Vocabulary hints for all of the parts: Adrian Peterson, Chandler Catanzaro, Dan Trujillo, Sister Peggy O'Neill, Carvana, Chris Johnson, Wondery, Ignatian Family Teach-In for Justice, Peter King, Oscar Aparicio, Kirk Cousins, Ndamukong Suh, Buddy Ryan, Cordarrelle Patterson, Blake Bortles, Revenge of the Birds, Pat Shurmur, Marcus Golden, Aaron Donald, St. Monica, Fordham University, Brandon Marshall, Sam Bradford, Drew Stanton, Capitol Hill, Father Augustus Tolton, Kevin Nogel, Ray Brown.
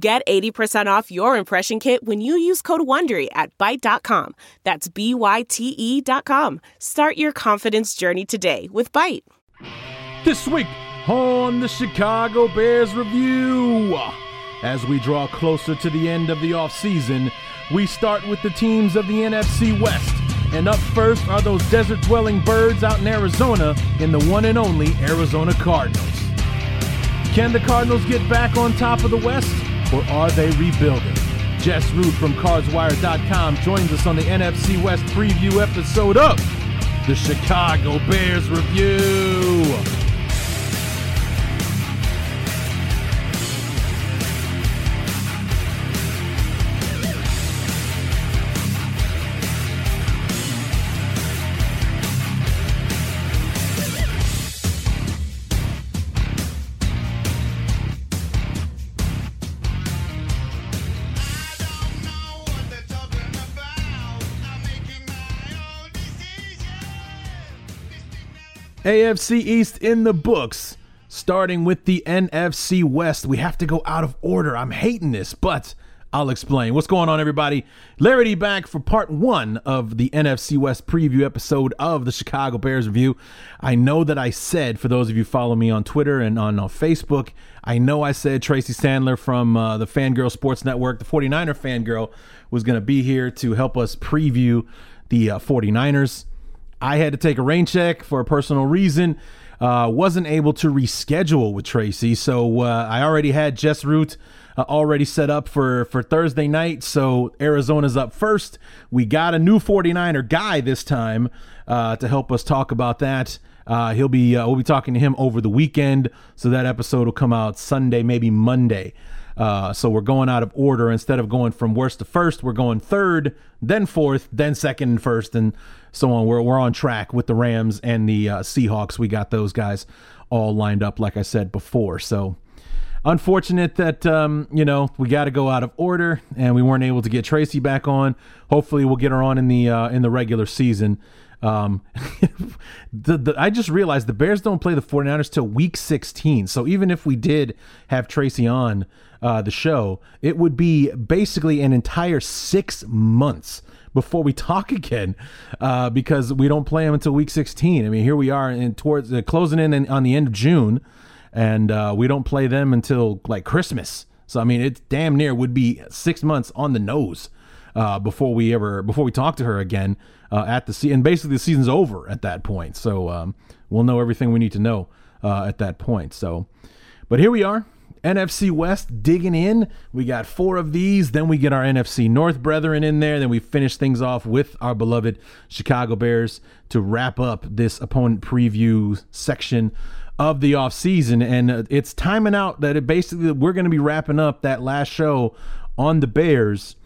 Get 80% off your impression kit when you use code WONDERY at Byte.com. That's Byte.com. Start your confidence journey today with Byte. This week on the Chicago Bears Review. As we draw closer to the end of the offseason, we start with the teams of the NFC West. And up first are those desert-dwelling birds out in Arizona in the one and only Arizona Cardinals. Can the Cardinals get back on top of the West? Or are they rebuilding? Jess Root from CardsWire.com joins us on the NFC West preview episode of the Chicago Bears Review. AFC East in the books, starting with the NFC West. We have to go out of order. I'm hating this, but I'll explain. What's going on, everybody? Larry D back for part one of the NFC West preview episode of the Chicago Bears Review. I know that I said, for those of you who follow me on Twitter and on Facebook, I know I said Tracy Sandler from the Fangirl Sports Network, the 49er Fangirl, was going to be here to help us preview the 49ers. I had to take a rain check for a personal reason. Wasn't able to reschedule with Tracy, so I already had Jess Root already set up for Thursday night, so Arizona's up first. We got a new 49er guy this time to help us talk about that. We'll be talking to him over the weekend, so that episode will come out Sunday, maybe Monday. So we're going out of order. Instead of going from worst to first, we're going third, then fourth, then second and first, and so on. We're on track with the Rams and the Seahawks. We got those guys all lined up, like I said before. So unfortunate that, we got to go out of order, and we weren't able to get Tracy back on. Hopefully we'll get her on in the regular season. I just realized the Bears don't play the 49ers till week 16. So even if we did have Tracy on the show, it would be basically an entire 6 months before we talk again, because we don't play them until week 16. I mean, here we are and towards closing in on the end of June, and we don't play them until like Christmas. So I mean, it damn near would be 6 months on the nose before we talk to her again at the season. And basically the season's over at that point. So we'll know everything we need to know at that point. So, but here we are, NFC West digging in. We got four of these. Then we get our NFC North brethren in there. Then we finish things off with our beloved Chicago Bears to wrap up this opponent preview section of the offseason. And it's timing out that we're going to be wrapping up that last show on the Bears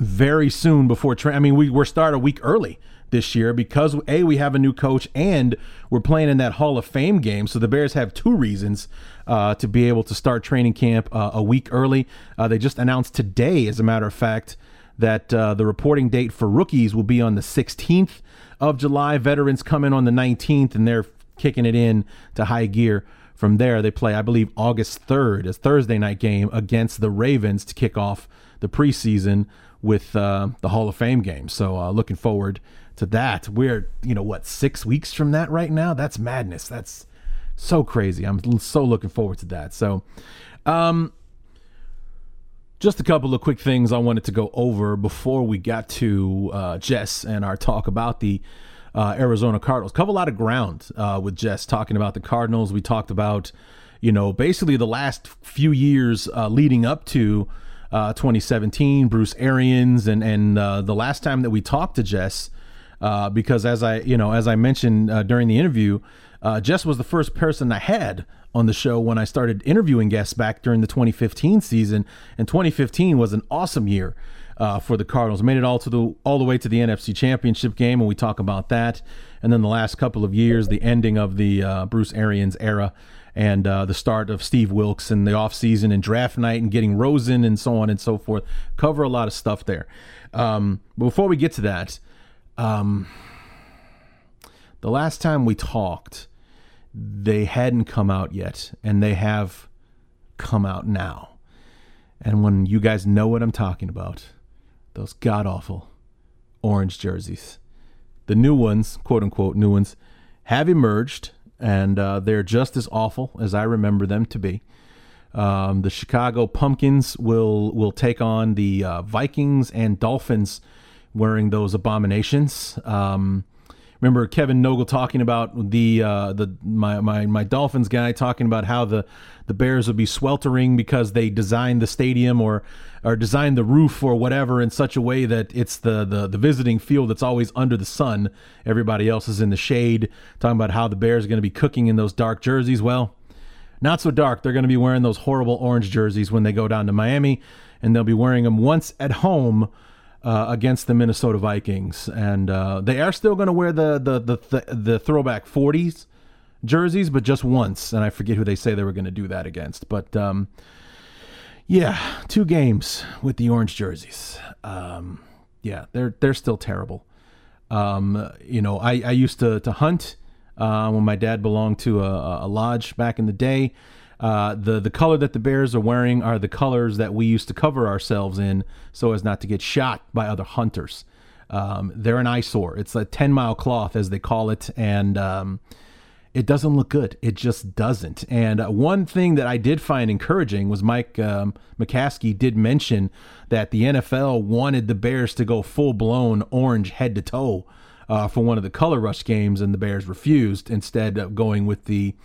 very soon before we're starting a week early this year because we have a new coach and we're playing in that Hall of Fame game. So the Bears have two reasons to be able to start training camp a week early. They just announced today, as a matter of fact, that the reporting date for rookies will be on the 16th of July. Veterans come in on the 19th, and they're kicking it in to high gear. From there, they play, I believe, August 3rd, a Thursday night game against the Ravens to kick off the preseason with the Hall of Fame game. So looking forward to that. We're, 6 weeks from that right now? That's madness. That's so crazy. I'm so looking forward to that. So just a couple of quick things I wanted to go over before we got to Jess and our talk about the Arizona Cardinals. Cover a lot of ground with Jess talking about the Cardinals. We talked about, basically the last few years leading up to 2017, Bruce Arians, and the last time that we talked to Jess, because as I mentioned during the interview, Jess was the first person I had on the show when I started interviewing guests back during the 2015 season, and 2015 was an awesome year for the Cardinals. Made it all the way to the NFC Championship game, and we talk about that. And then the last couple of years, the ending of the Bruce Arians era, and the start of Steve Wilks and the offseason and draft night and getting Rosen and so on and so forth. Cover a lot of stuff there. Before we get to that, the last time we talked, they hadn't come out yet, and they have come out now. And when you guys know what I'm talking about, those god-awful orange jerseys, the new ones, quote-unquote new ones, have emerged, and they're just as awful as I remember them to be. The Chicago Pumpkins will take on the Vikings and Dolphins wearing those abominations. Remember Kevin Nogel talking about my Dolphins guy talking about how the Bears would be sweltering because they designed the stadium or designed the roof or whatever in such a way that it's the visiting field that's always under the sun. Everybody else is in the shade. Talking about how the Bears are going to be cooking in those dark jerseys. Well, not so dark. They're going to be wearing those horrible orange jerseys when they go down to Miami, and they'll be wearing them once at home against the Minnesota Vikings, and they are still going to wear the throwback 40s jerseys, but just once. And I forget who they say they were going to do that against, but yeah, two games with the orange jerseys. Yeah, they're still terrible. I used to hunt when my dad belonged to a lodge back in the day. The color that the Bears are wearing are the colors that we used to cover ourselves in so as not to get shot by other hunters. They're an eyesore. It's a 10-mile cloth, as they call it, and it doesn't look good. It just doesn't. And one thing that I did find encouraging was Mike McCaskey did mention that the NFL wanted the Bears to go full-blown orange head-to-toe for one of the color rush games, and the Bears refused, instead of going with the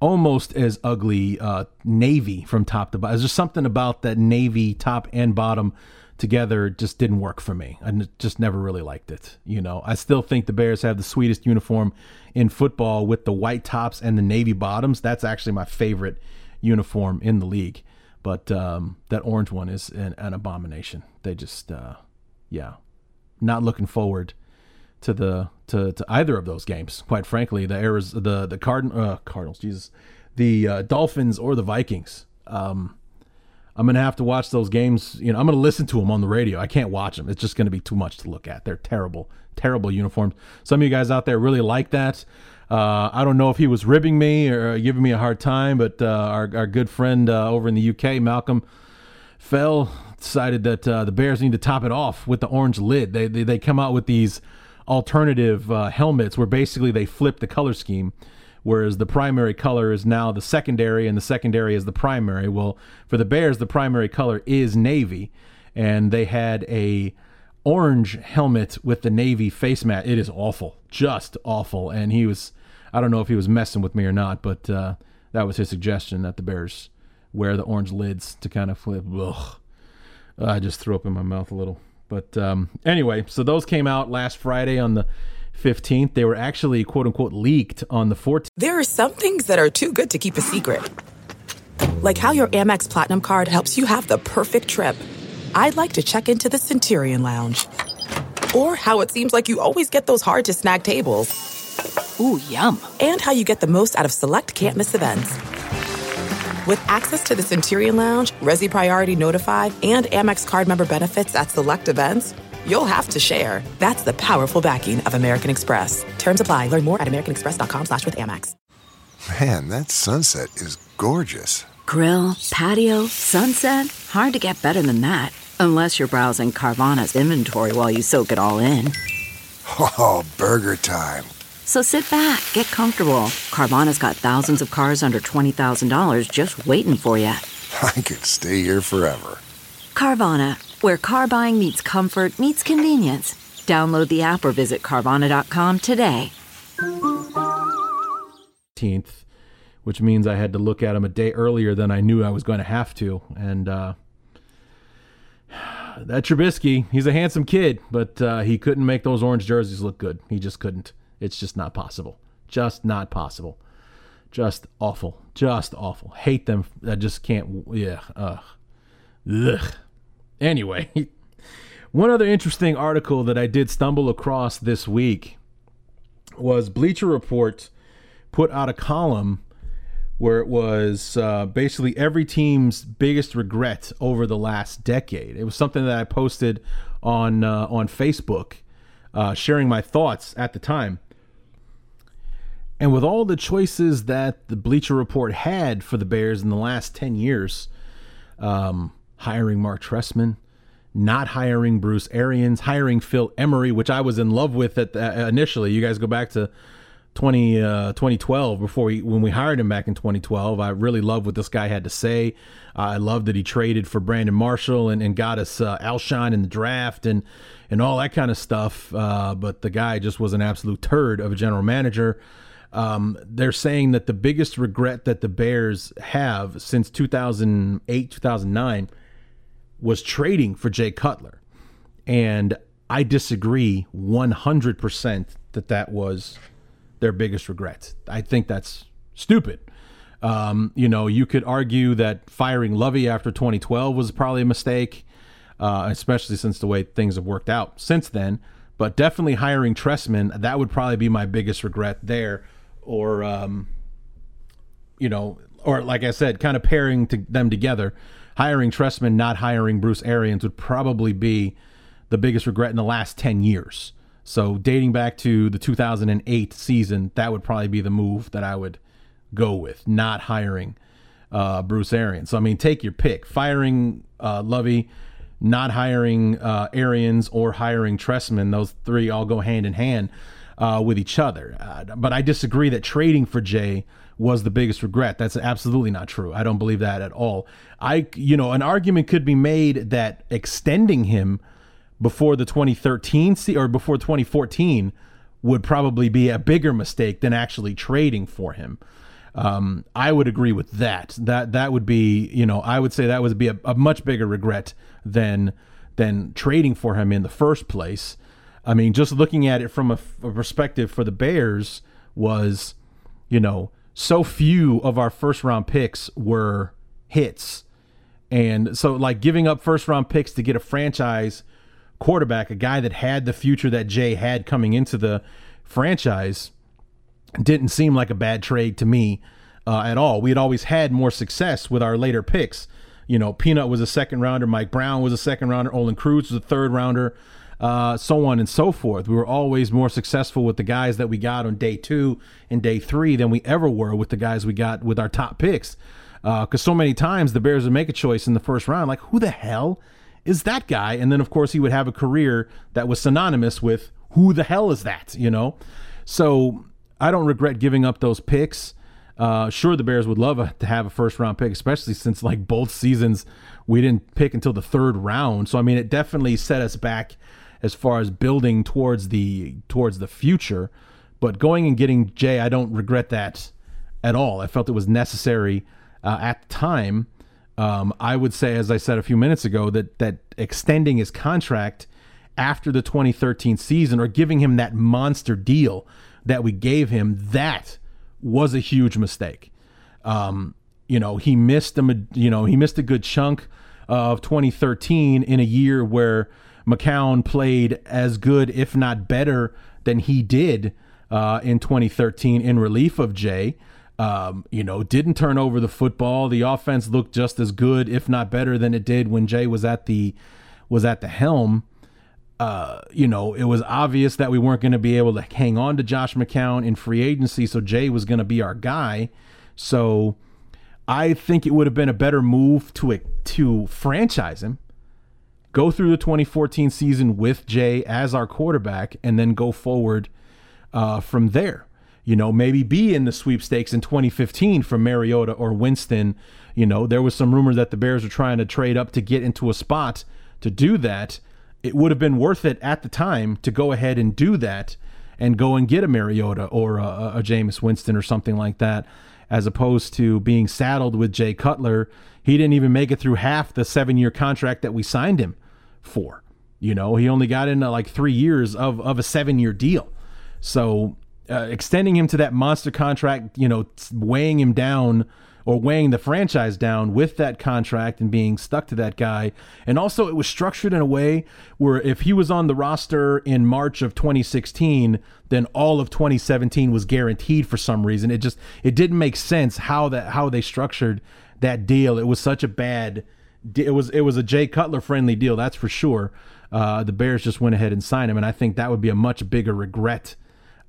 almost as ugly navy from top to bottom. There's just something about that navy top and bottom together just didn't work for me. I just never really liked it. I still think the Bears have the sweetest uniform in football with the white tops and the navy bottoms. That's actually my favorite uniform in the league. But that orange one is an abomination. They just, not looking forward to either of those games, quite frankly, the Dolphins or the Vikings. I'm going to have to watch those games. I'm going to listen to them on the radio. I can't watch them. It's just going to be too much to look at. They're terrible, terrible uniforms. Some of you guys out there really like that. I don't know if he was ribbing me or giving me a hard time, but our good friend over in the UK, Malcolm Fell, decided that the Bears need to top it off with the orange lid. They come out with these alternative helmets where basically they flip the color scheme, whereas the primary color is now the secondary and the secondary is the primary. Well, for the Bears, the primary color is navy, and they had a orange helmet with the navy face mat. It is awful, just awful. And he was, I don't know if he was messing with me or not, but that was his suggestion, that the Bears wear the orange lids to kind of flip. Ugh. I just threw up in my mouth a little. But anyway, so those came out last Friday on the 15th. They were actually, quote-unquote, leaked on the 14th. There are some things that are too good to keep a secret. Like how your Amex Platinum card helps you have the perfect trip. I'd like to check into the Centurion Lounge. Or how it seems like you always get those hard-to-snag tables. Ooh, yum. And how you get the most out of select can't-miss events. With access to the Centurion Lounge, Resi Priority Notified, and Amex card member benefits at select events, you'll have to share. That's the powerful backing of American Express. Terms apply. Learn more at americanexpress.com/withAmex. Man, that sunset is gorgeous. Grill, patio, sunset. Hard to get better than that. Unless you're browsing Carvana's inventory while you soak it all in. Oh, burger time. So sit back, get comfortable. Carvana's got thousands of cars under $20,000 just waiting for you. I could stay here forever. Carvana, where car buying meets comfort, meets convenience. Download the app or visit Carvana.com today. 10th, which means I had to look at them a day earlier than I knew I was going to have to. And that Trubisky, he's a handsome kid, but he couldn't make those orange jerseys look good. He just couldn't. It's just not possible. Just not possible. Just awful. Just awful. Hate them. I just can't. Yeah. Ugh. Anyway, one other interesting article that I did stumble across this week was Bleacher Report put out a column where it was basically every team's biggest regret over the last decade. It was something that I posted on Facebook, sharing my thoughts at the time. And with all the choices that the Bleacher Report had for the Bears in the last 10 years, hiring Mark Trestman, not hiring Bruce Arians, hiring Phil Emery, which I was in love with initially. You guys go back to 2012 when we hired him back in 2012. I really loved what this guy had to say. I loved that he traded for Brandon Marshall and got us Alshon in the draft and all that kind of stuff. But the guy just was an absolute turd of a general manager. They're saying that the biggest regret that the Bears have since 2008, 2009 was trading for Jay Cutler. And I disagree 100% that was their biggest regret. I think that's stupid. You know, you could argue that firing Lovey after 2012 was probably a mistake, especially since the way things have worked out since then. But definitely hiring Trestman, that would probably be my biggest regret there. Or, you know, or like I said, kind of pairing them together. Hiring Trestman, not hiring Bruce Arians would probably be the biggest regret in the last 10 years. So dating back to the 2008 season, that would probably be the move that I would go with, not hiring Bruce Arians. So, I mean, take your pick. Firing Lovey, not hiring Arians, or hiring Trestman. Those three all go hand in hand with each other. But I disagree that trading for Jay was the biggest regret. That's absolutely not true. I don't believe that at all. You know, an argument could be made that extending him before the 2013 or before 2014 would probably be a bigger mistake than actually trading for him. I would agree with that. That would be, you know, I would say that would be a much bigger regret than trading for him in the first place. I mean, just looking at it from a perspective for the Bears was, you know, so few of our first round picks were hits. And so like giving up first round picks to get a franchise quarterback, a guy that had the future that Jay had coming into the franchise, didn't seem like a bad trade to me at all. We had always had more success with our later picks. You know, Peanut was a second rounder, Mike Brown was a second rounder, Olin Cruz was a third rounder, so on and so forth. We were always more successful with the guys that we got on day 2 and day 3 than we ever were with the guys we got with our top picks. Because so many times the Bears would make a choice in the first round, like, who the hell is that guy? And then, of course, he would have a career that was synonymous with who the hell is that, you know? So I don't regret giving up those picks. Sure, the Bears would love to have a first-round pick, especially since, like, both seasons we didn't pick until the third round. So, I mean, it definitely set us back as far as building towards the future. But going and getting Jay, I don't regret that at all. I felt it was necessary at the time. I would say, as I said a few minutes ago, that extending his contract after the 2013 season or giving him that monster deal that we gave him, that was a huge mistake. You know, he missed a good chunk of 2013 in a year where McCown played as good, if not better, than he did in 2013 in relief of Jay. You know, didn't turn over the football. The offense looked just as good, if not better, than it did when Jay was at the helm. You know, it was obvious that we weren't going to be able to hang on to Josh McCown in free agency, so Jay was going to be our guy. So I think it would have been a better move to franchise him, go through the 2014 season with Jay as our quarterback, and then go forward from there. You know, maybe be in the sweepstakes in 2015 for Mariota or Winston. You know, there was some rumor that the Bears were trying to trade up to get into a spot to do that. It would have been worth it at the time to go ahead and do that and go and get a Mariota or a Jameis Winston or something like that, as opposed to being saddled with Jay Cutler. He didn't even make it through half the 7-year contract that we signed him for. You know, he only got into like 3 years of a 7-year deal. So extending him to that monster contract, you know, weighing him down or weighing the franchise down with that contract and being stuck to that guy. And also it was structured in a way where if he was on the roster in March of 2016, then all of 2017 was guaranteed for some reason. It just, it didn't make sense how they structured that deal. It was such a bad, it was a Jay Cutler friendly deal. That's for sure. The Bears just went ahead and signed him. And I think that would be a much bigger regret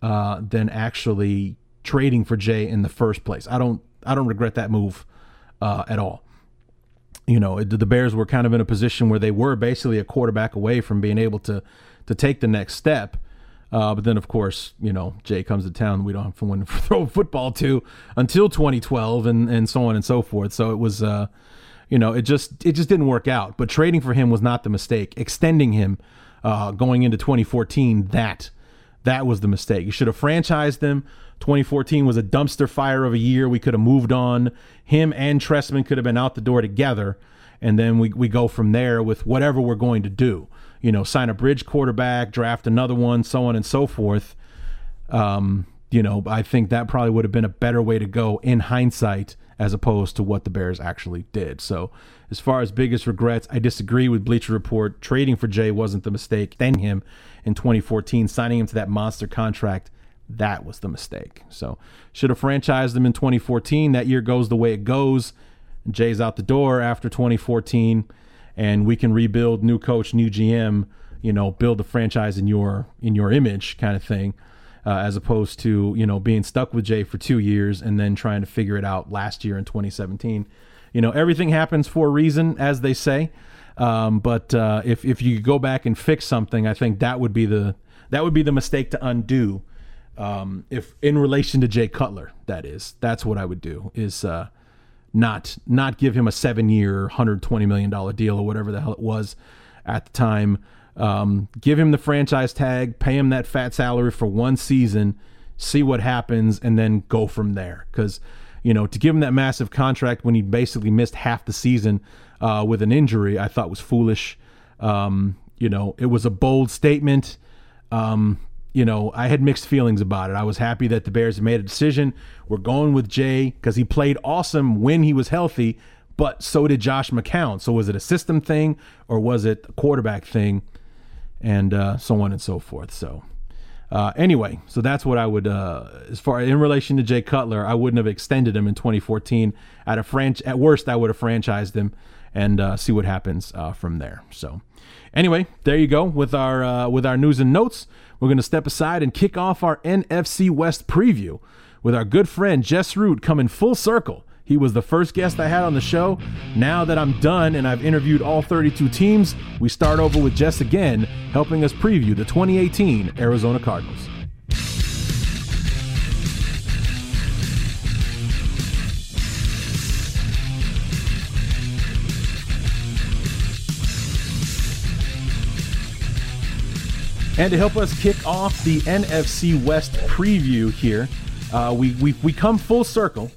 than actually trading for Jay in the first place. I don't regret that move at all. You know, the Bears were kind of in a position where they were basically a quarterback away from being able to take the next step. But then, of course, you know, Jay comes to town. We don't have someone to throw a football to until 2012 and so on and so forth. So it was, you know, it just didn't work out. But trading for him was not the mistake. Extending him going into 2014, that was the mistake. You should have franchised him. 2014 was a dumpster fire of a year. We could have moved on. Him and Tressman could have been out the door together. And then we go from there with whatever we're going to do. You know, sign a bridge quarterback, draft another one, so on and so forth. You know, I think that probably would have been a better way to go in hindsight as opposed to what the Bears actually did. So as far as biggest regrets, I disagree with Bleacher Report. Trading for Jay wasn't the mistake. Extending him in 2014, signing him to that monster contract, that was the mistake. So should have franchised him in 2014. That year goes the way it goes. Jay's out the door after 2014, and we can rebuild, new coach, new GM, you know, build the franchise in your image kind of thing, as opposed to, you know, being stuck with Jay for 2 years and then trying to figure it out last year in 2017. You know, everything happens for a reason, as they say. But if you go back and fix something, I think that would be the mistake to undo. If in relation to Jay Cutler, that's what I would do, is not give him a 7-year, $120 million deal or whatever the hell it was at the time. Give him the franchise tag, pay him that fat salary for one season, see what happens, and then go from there. Because, you know, to give him that massive contract when he basically missed half the season with an injury, I thought was foolish. You know, it was a bold statement. You know, I had mixed feelings about it. I was happy that the Bears made a decision. We're going with Jay because he played awesome when he was healthy, but so did Josh McCown. So was it a system thing or was it a quarterback thing, and so on and so forth? So anyway, so that's what I would, as far in relation to Jay Cutler, I wouldn't have extended him in 2014. At worst, I would have franchised him and see what happens from there. So anyway, there you go with our news and notes. We're going to step aside and kick off our NFC West preview with our good friend Jess Root coming full circle. He was the first guest I had on the show. Now that I'm done and I've interviewed all 32 teams, we start over with Jess again, helping us preview the 2018 Arizona Cardinals. And to help us kick off the NFC West preview here, we come full circle,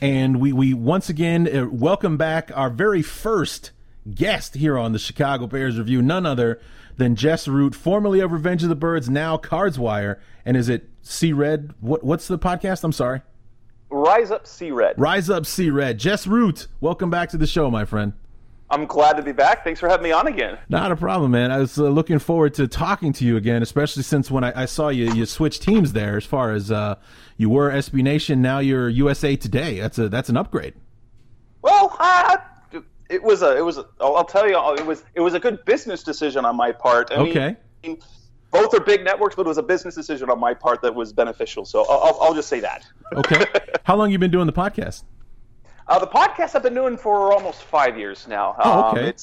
and we once again welcome back our very first guest here on the Chicago Bears Review, none other than Jess Root, formerly of Revenge of the Birds, now CardsWire, and is it C-Red? What's the podcast? I'm sorry. Rise Up C-Red. Rise Up C-Red. Jess Root, welcome back to the show, my friend. I'm glad to be back. Thanks for having me on again. Not a problem, man. I was looking forward to talking to you again, especially since when I saw you switched teams there, as far as you were SB Nation, now you're USA Today. That's an upgrade. Well, it was a I'll tell you, it was a good business decision on my part. I mean, both are big networks, but it was a business decision on my part that was beneficial. So I'll just say that. Okay. How long have you been doing the podcast? The podcast I've been doing for almost 5 years now. Oh, okay.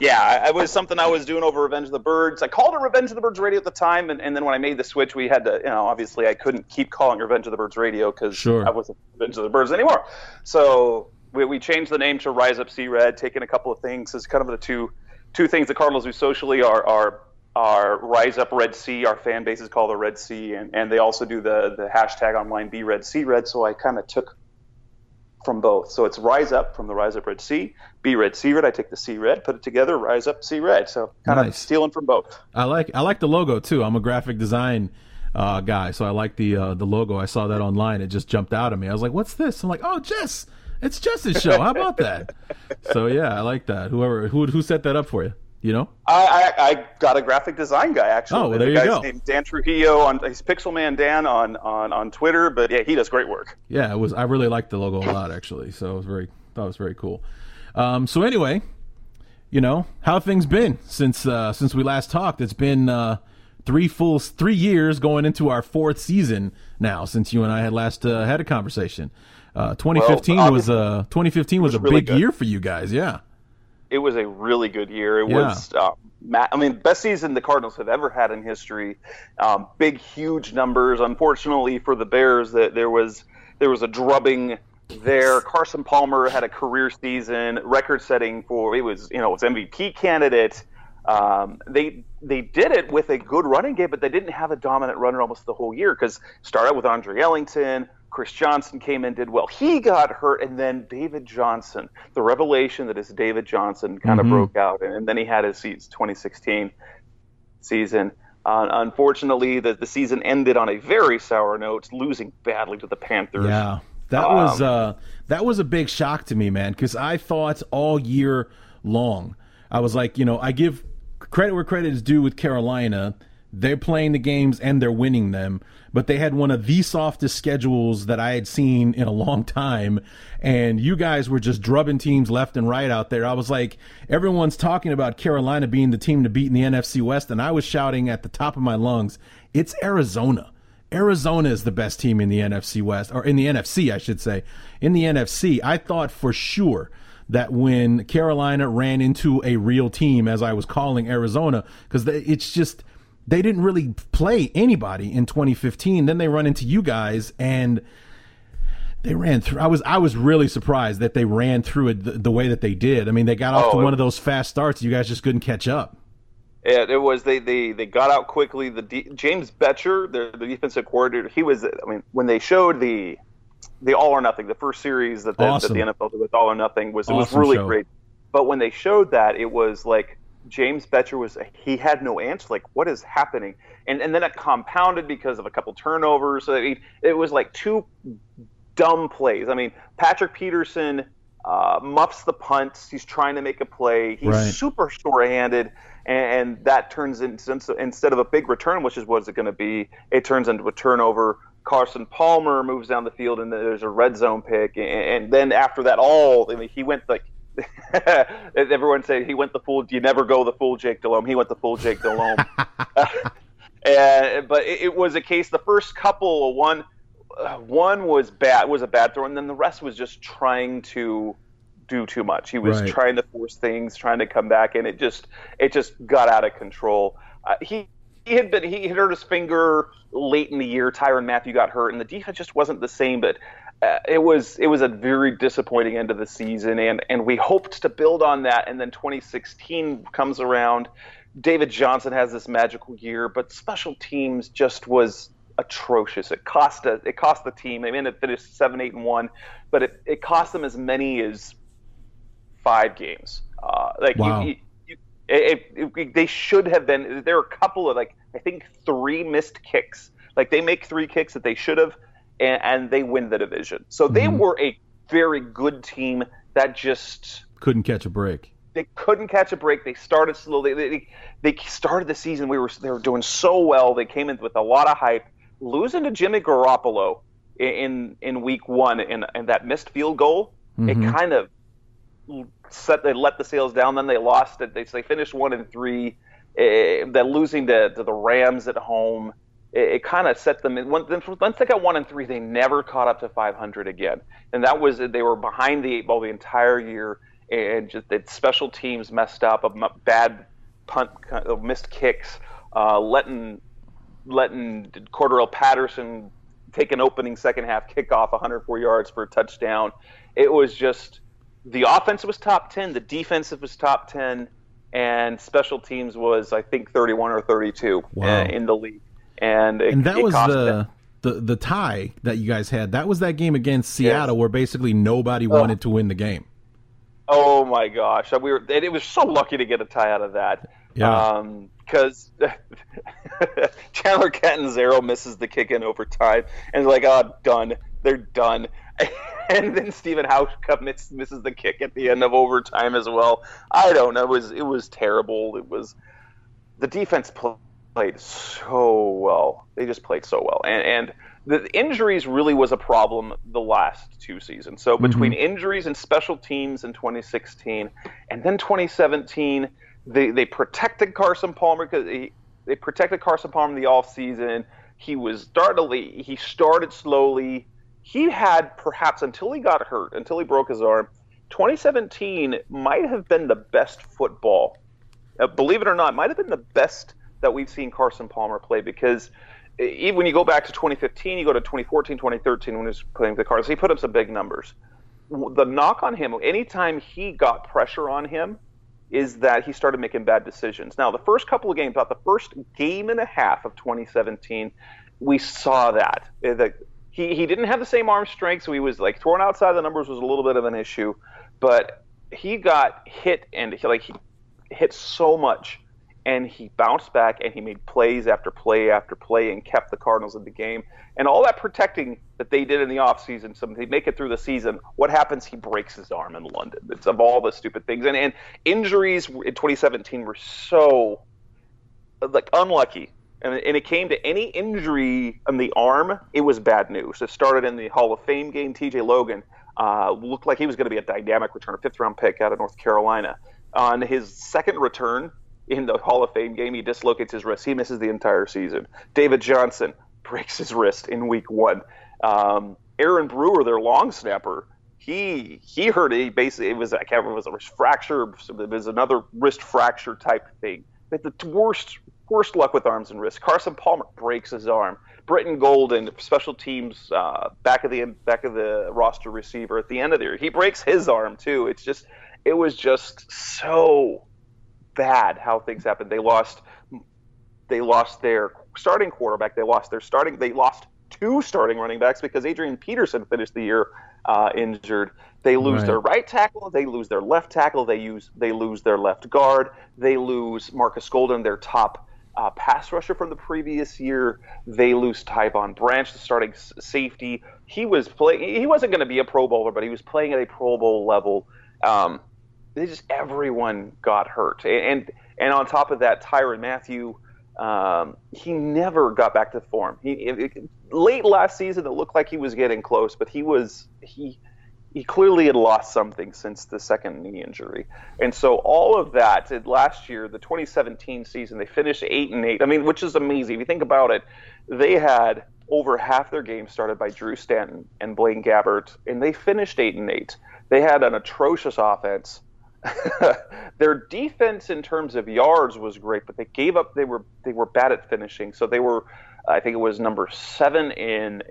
It was something I was doing over Revenge of the Birds. I called it Revenge of the Birds Radio at the time, and then when I made the switch, we had to, you know, obviously I couldn't keep calling Revenge of the Birds Radio because I wasn't Revenge of the Birds anymore. So we changed the name to Rise Up C-Red, taking a couple of things as kind of the two things the Cardinals do socially are Rise Up Red Sea. Our fan base is called the Red Sea, and they also do the hashtag online Be Red C-Red, so I kind of took from both. So it's Rise Up from the Rise Up Red Sea, Be Red C-Red. I take the C-Red, put it together, Rise Up C-Red. So kind of stealing from both. I like the logo too. I'm a graphic design guy. So I like the logo. I saw that online. It just jumped out at me. I was like, what's this? I'm like, oh, Jess. It's Jess's show. How about that? So, yeah, I like that. Who set that up for you? You know? I got a graphic design guy, actually. Oh, well, there you go. Named Dan Trujillo. He's Pixelman Dan on Twitter. But, yeah, he does great work. Yeah, it was. I really liked the logo a lot, actually. So it was thought it was very cool. So, anyway, you know, how have things been since we last talked? It's been three years going into our fourth season now since you and I had last had a conversation. 2015 was a really big year for you guys. Yeah, it was a really good year. It was best season the Cardinals have ever had in history. Big, huge numbers. Unfortunately for the Bears, that there was a drubbing there. Carson Palmer had a career season, record-setting for it was it's MVP candidate. They did it with a good running game, but they didn't have a dominant runner almost the whole year because started out with Andre Ellington. Chris Johnson came in, did well. He got hurt, and then David Johnson, the revelation that is David Johnson, kind of broke out, and then he had his 2016 season. Unfortunately, the season ended on a very sour note, losing badly to the Panthers. Yeah, that was a big shock to me, man, because I thought all year long, I was like, I give credit where credit is due with Carolina. They're playing the games and they're winning them, but they had one of the softest schedules that I had seen in a long time, and you guys were just drubbing teams left and right out there. I was like, everyone's talking about Carolina being the team to beat in the NFC West, and I was shouting at the top of my lungs, it's Arizona. Arizona is the best team in the NFC West, or in the NFC, I should say. In the NFC, I thought for sure that when Carolina ran into a real team, as I was calling Arizona, because it's just... They didn't really play anybody in 2015. Then they run into you guys, and they ran through. I was really surprised that they ran through it the way that they did. I mean, they got off to one of those fast starts. You guys just couldn't catch up. Yeah, it was they got out quickly. James Boettcher, the defensive coordinator, he was. I mean, when they showed the all or nothing, the first series that the NFL did with all or nothing was really great. But when they showed that, it was like. James Boettcher he had no answer. Like, what is happening? And then it compounded because of a couple turnovers. So it was like two dumb plays. I mean, Patrick Peterson muffs the punts. He's trying to make a play. He's super short-handed, and that turns into, instead of a big return, which is what it's going to be, it turns into a turnover. Carson Palmer moves down the field, and there's a red zone pick. And then after that, he went like. Everyone said he went the full. You never go the full Jake Delhomme. He went the full Jake Delhomme. But it was a case. The first couple, one was bad. Was a bad throw, and then the rest was just trying to do too much. He was trying to force things, trying to come back, and it just got out of control. He hurt his finger late in the year. Tyrann Mathieu got hurt, and the defense just wasn't the same. But it was a very disappointing end of the season, and we hoped to build on that. And then 2016 comes around. David Johnson has this magical year, but special teams just was atrocious. It cost the team. I mean, it finished 7-8-1, but it cost them as many as 5 games. Wow. They should have been. There were a couple of I think 3 missed kicks. Like they make 3 kicks that they should have. And they win the division. So they were a very good team that just... Couldn't catch a break. They couldn't catch a break. They started slowly. They started the season. They were doing so well. They came in with a lot of hype. Losing to Jimmy Garoppolo in week one and that missed field goal, it kind of let the sails down. Then they lost it. They finished 1-3. Then losing to the Rams at home. It kind of set them in. Once they got 1-3, they never caught up to 500 again. And that was, they were behind the 8-ball the entire year, and just that special teams messed up, a bad punt, missed kicks, letting Cordarrelle Patterson take an opening second half kickoff, 104 yards for a touchdown. It was just the offense was top 10, the defensive was top 10, and special teams was I think 31 or 32 in the league. And that was the tie that you guys had. That was that game against Seattle where basically nobody wanted to win the game. Oh my gosh, we were. It was so lucky to get a tie out of that. Yeah. Because Chandler Catanzaro misses the kick in overtime, and like, oh, done. They're done. And then Stephen Hauschka misses the kick at the end of overtime as well. I don't know. It was terrible. It was, the defense played so well. They just played so well. And the injuries really was a problem the last two seasons. So between injuries and special teams in 2016 and then 2017, they protected Carson Palmer because they protected Carson Palmer in the offseason. He started slowly. He had, perhaps until he got hurt, until he broke his arm, 2017 might have been the best football. Believe it or not, might have been the best that we've seen Carson Palmer play, because even when you go back to 2015, you go to 2014, 2013 when he was playing with the Cardinals, he put up some big numbers. The knock on him, anytime he got pressure on him, is that he started making bad decisions. Now, the first couple of games, about the first game and a half of 2017, we saw that. He didn't have the same arm strength, so he was like torn outside the numbers, was a little bit of an issue, but he got hit and he hit so much, and he bounced back and he made plays after play after play and kept the Cardinals in the game. And all that protecting that they did in the offseason, so they make it through the season. What happens? He breaks his arm in London. It's of all the stupid things. And injuries in 2017 were so like unlucky. And it came to any injury on the arm, it was bad news. It started in the Hall of Fame game. T.J. Logan looked like he was going to be a dynamic returner, fifth-round pick out of North Carolina. On his second return in the Hall of Fame game, he dislocates his wrist. He misses the entire season. David Johnson breaks his wrist in week one. Aaron Brewer, their long snapper, he hurt it. Basically, I can't remember if it was a fracture. It was another wrist fracture type thing. But the worst luck with arms and wrists. Carson Palmer breaks his arm. Britton Golden, special teams back of the roster receiver at the end of the year, he breaks his arm too. It was just so bad how things happened. They lost their starting quarterback. They lost two starting running backs because Adrian Peterson finished the year injured. They lose their right tackle. They lose their left tackle. They lose their left guard. They lose Marcus Golden, their top pass rusher from the previous year. They lose Tyvon Branch, the starting safety. He wasn't going to be a Pro Bowler, but he was playing at a Pro Bowl level. Everyone got hurt, and on top of that, Tyrann Mathieu, he never got back to form. Late last season, it looked like he was getting close, but he clearly had lost something since the second knee injury. And so all of that, last year, the 2017 season, they finished 8-8. I mean, which is amazing. If you think about it, they had over half their games started by Drew Stanton and Blaine Gabbert, and they finished 8-8. They had an atrocious offense. Their defense in terms of yards was great, but they gave up. They were bad at finishing, so they were, I think it was number 7 in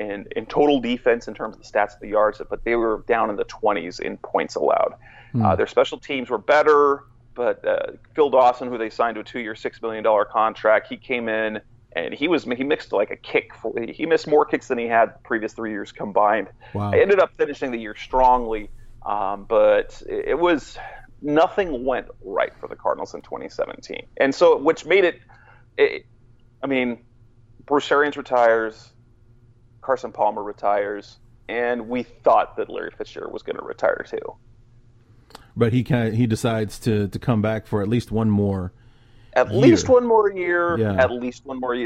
total defense in terms of the stats of the yards, but they were down in the 20s in points allowed. Their special teams were better, but Phil Dawson, who they signed to a 2-year, $6 million contract, he came in and he mixed like a kick. He missed more kicks than he had the previous 3 years combined. Wow. I ended up finishing the year strongly, but it was nothing went right for the Cardinals in 2017. And so, which made it I mean, Bruce Arians retires, Carson Palmer retires, and we thought that Larry Fitzgerald was going to retire too. But he decides to come back for at least one more year. At least one more year.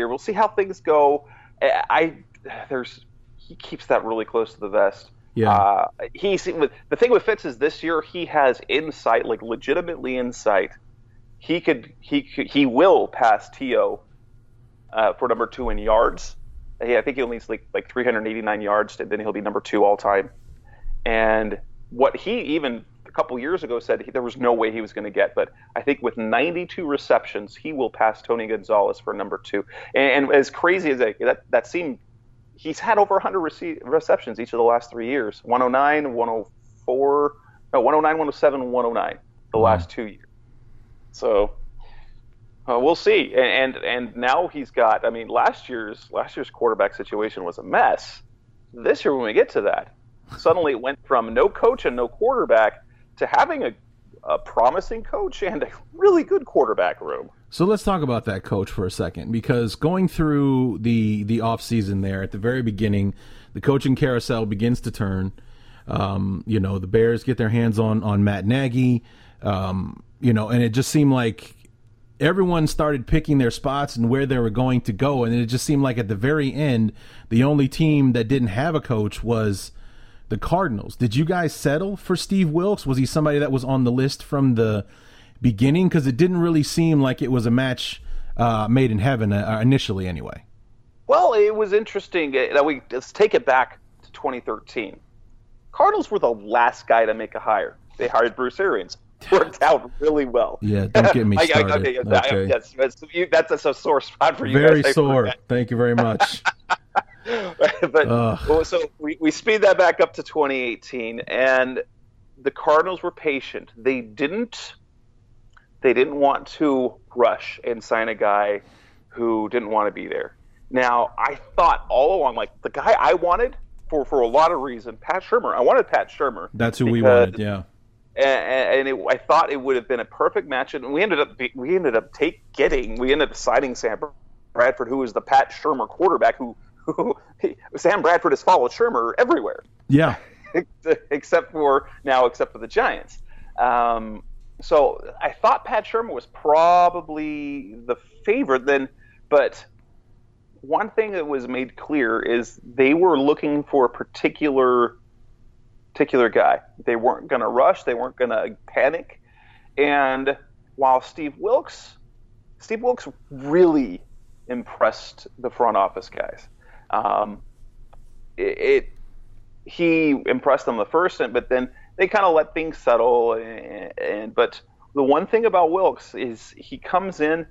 We'll see how things go. He keeps that really close to the vest. Yeah. The thing with Fitz is this year he has insight, like legitimately insight. He will pass T.O. for number 2 in yards. I think he only needs like 389 yards, and then he'll be number 2 all time. And what he even a couple years ago said there was no way he was going to get, but I think with 92 receptions, he will pass Tony Gonzalez for number 2. And as crazy as that seemed, he's had over 100 receptions each of the last 3 years, 109, 104, no, 109, 107, 109 the last 2 years. So we'll see. And now he's got, I mean, last year's quarterback situation was a mess. This year, when we get to that, suddenly it went from no coach and no quarterback to having a promising coach and a really good quarterback room. So let's talk about that coach for a second, because going through the offseason there at the very beginning, the coaching carousel begins to turn. You know, the Bears get their hands on Matt Nagy, you know, and it just seemed like everyone started picking their spots and where they were going to go. And it just seemed like at the very end, the only team that didn't have a coach was the Cardinals. Did you guys settle for Steve Wilks? Was he somebody that was on the list from the beginning? Because it didn't really seem like it was a match made in heaven initially anyway. Well, it was interesting that let's take it back to 2013. Cardinals were the last guy to make a hire. They hired Bruce Arians. Worked out really well. Yeah, don't get me started. Okay. Yes, that's a sore spot for you. Very guys. Sore. Thank you very much. But so we speed that back up to 2018, and the Cardinals were patient. They didn't want to rush and sign a guy who didn't want to be there. Now, I thought all along, like, the guy I wanted for a lot of reason, Pat Shurmur. I wanted Pat Shurmur. That's who we wanted, yeah. And I thought it would have been a perfect match, and we ended up signing Sam Bradford, who is the Pat Shurmur quarterback. Sam Bradford has followed Shurmur everywhere. Yeah, except for the Giants. So I thought Pat Shurmur was probably the favorite then, but one thing that was made clear is they were looking for a particular guy. They weren't going to rush. They weren't going to panic. And while Steve Wilks really impressed the front office guys. He impressed them the first, but then they kind of let things settle. But the one thing about Wilks is he comes in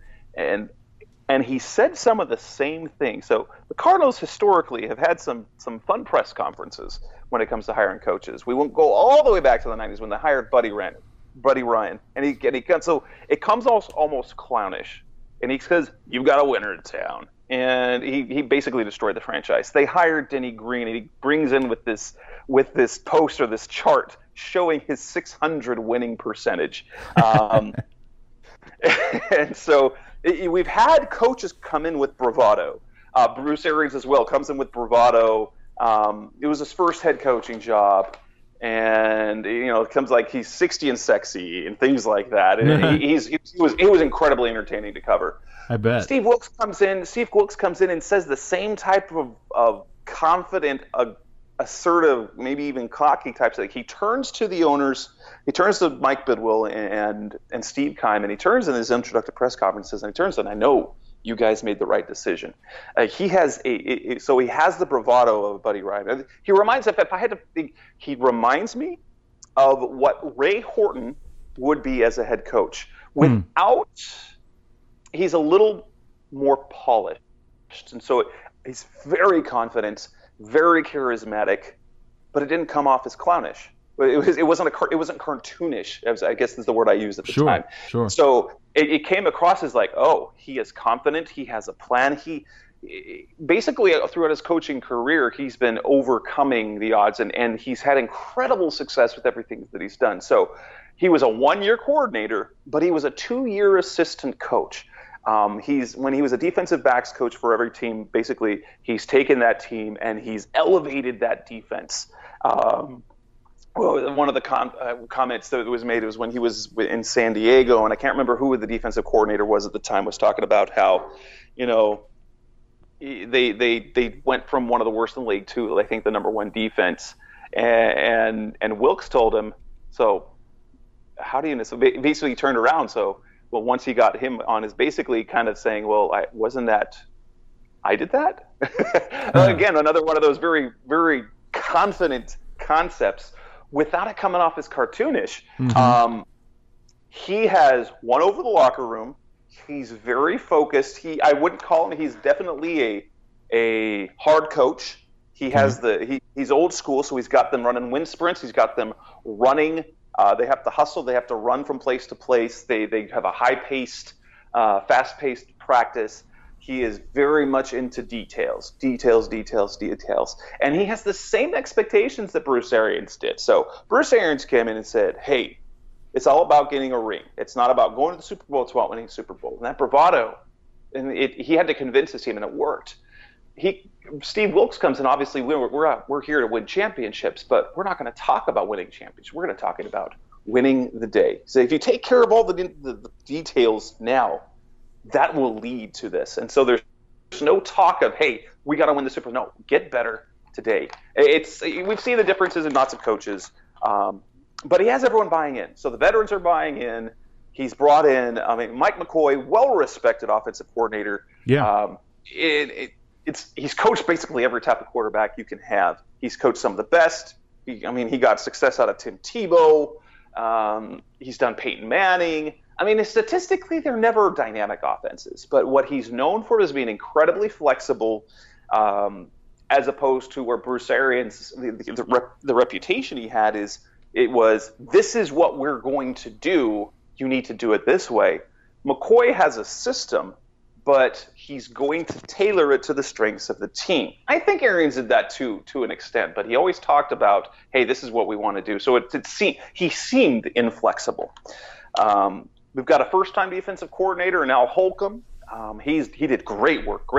and he said some of the same things. So the Cardinals historically have had some fun press conferences when it comes to hiring coaches. We won't go all the way back to the 90s when they hired Buddy Ryan, and he so it comes almost clownish, and he says, "You've got a winner in town." And he basically destroyed the franchise. They hired Denny Green, and he brings in with this poster, this chart showing his .600 winning percentage. And so we've had coaches come in with bravado. Bruce Arians as well comes in with bravado. It was his first head coaching job, and you know, it comes like he's 60 and sexy and things like that. And he was incredibly entertaining to cover. I bet. Steve Wilks comes in and says the same type of confident, assertive, maybe even cocky type thing. He turns to the owners. He turns to Mike Bidwell and Steve Keim, and he turns in his introductory press conferences, and he turns and, "I know you guys made the right decision." So he has the bravado of Buddy Ryan. He reminds if I had to think, he reminds me of what Ray Horton would be as a head coach. Without, he's a little more polished, and so he's very confident, very charismatic, but it didn't come off as clownish. It wasn't cartoonish, I guess is the word I used at the time. Sure. So it came across as like, oh, he is confident. He has a plan. He basically throughout his coaching career, he's been overcoming the odds, and he's had incredible success with everything that he's done. So he was a one-year coordinator, but he was a two-year assistant coach. When he was a defensive backs coach for every team, basically he's taken that team and he's elevated that defense. Well, one of the comments that was made was when he was in San Diego, and I can't remember who the defensive coordinator was at the time, was talking about how, you know, they went from one of the worst in the league to, I think, the number one defense, and Wilks told him, so how do you know? So basically, he turned around. So, well, once he got him on, is basically kind of saying, well, I did that. Again, another one of those very, very confident concepts without it coming off as cartoonish. Mm-hmm. He has won over the locker room. He's very focused. I wouldn't call him. He's definitely a hard coach. He has he's old school, so he's got them running wind sprints. He's got them running. They have to hustle. They have to run from place to place. They have a high-paced, fast-paced practice. He is very much into details. And he has the same expectations that Bruce Arians did. So Bruce Arians came in and said, hey, it's all about getting a ring. It's not about going to the Super Bowl. It's about winning the Super Bowl. And that bravado, and he had to convince his team, and it worked. Steve Wilks comes in, obviously, we're here to win championships, but we're not going to talk about winning championships. We're going to talk about winning the day. So if you take care of all the details now, that will lead to this. And so there's no talk of, hey, we got to win the Super Bowl. No, get better today. We've seen the differences in lots of coaches, but he has everyone buying in. So the veterans are buying in. He's brought in, Mike McCoy, well-respected offensive coordinator. Yeah. He's coached basically every type of quarterback you can have. He's coached some of the best. He got success out of Tim Tebow. He's done Peyton Manning. Statistically, they're never dynamic offenses. But what he's known for is being incredibly flexible, as opposed to where Bruce Arians, the reputation he had is, it was, this is what we're going to do. You need to do it this way. McCoy has a system, but he's going to tailor it to the strengths of the team. I think Arians did that too, to an extent, but he always talked about, hey, this is what we want to do. So he seemed inflexible. We've got a first-time defensive coordinator, and Al Holcomb. He did great work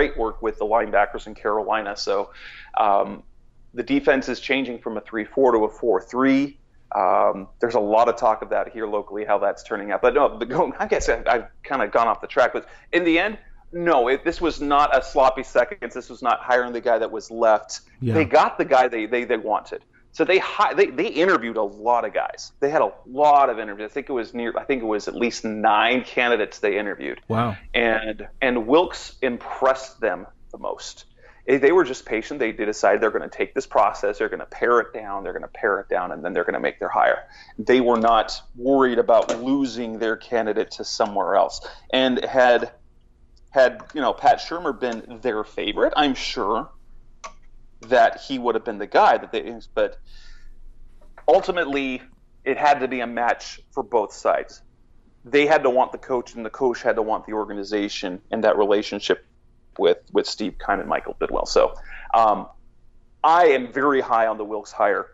with the linebackers in Carolina. So the defense is changing from a 3-4 to a 4-3. There's a lot of talk of that here locally, how that's turning out. But I guess I've kind of gone off the track. But in the end, no, this was not a sloppy seconds. This was not hiring the guy that was left. Yeah. They got the guy they wanted. So they interviewed a lot of guys. They had a lot of interviews. I think it was at least 9 candidates they interviewed. Wow. And Wilks impressed them the most. They were just patient. They decided they're going to take this process. They're going to pare it down, and then they're going to make their hire. They were not worried about losing their candidate to somewhere else. And had Pat Shurmur been their favorite, I'm sure that he would have been the guy but ultimately it had to be a match for both sides. They had to want the coach, and the coach had to want the organization and that relationship with Steve Keim and Michael Bidwell. So I am very high on the Wilks hire.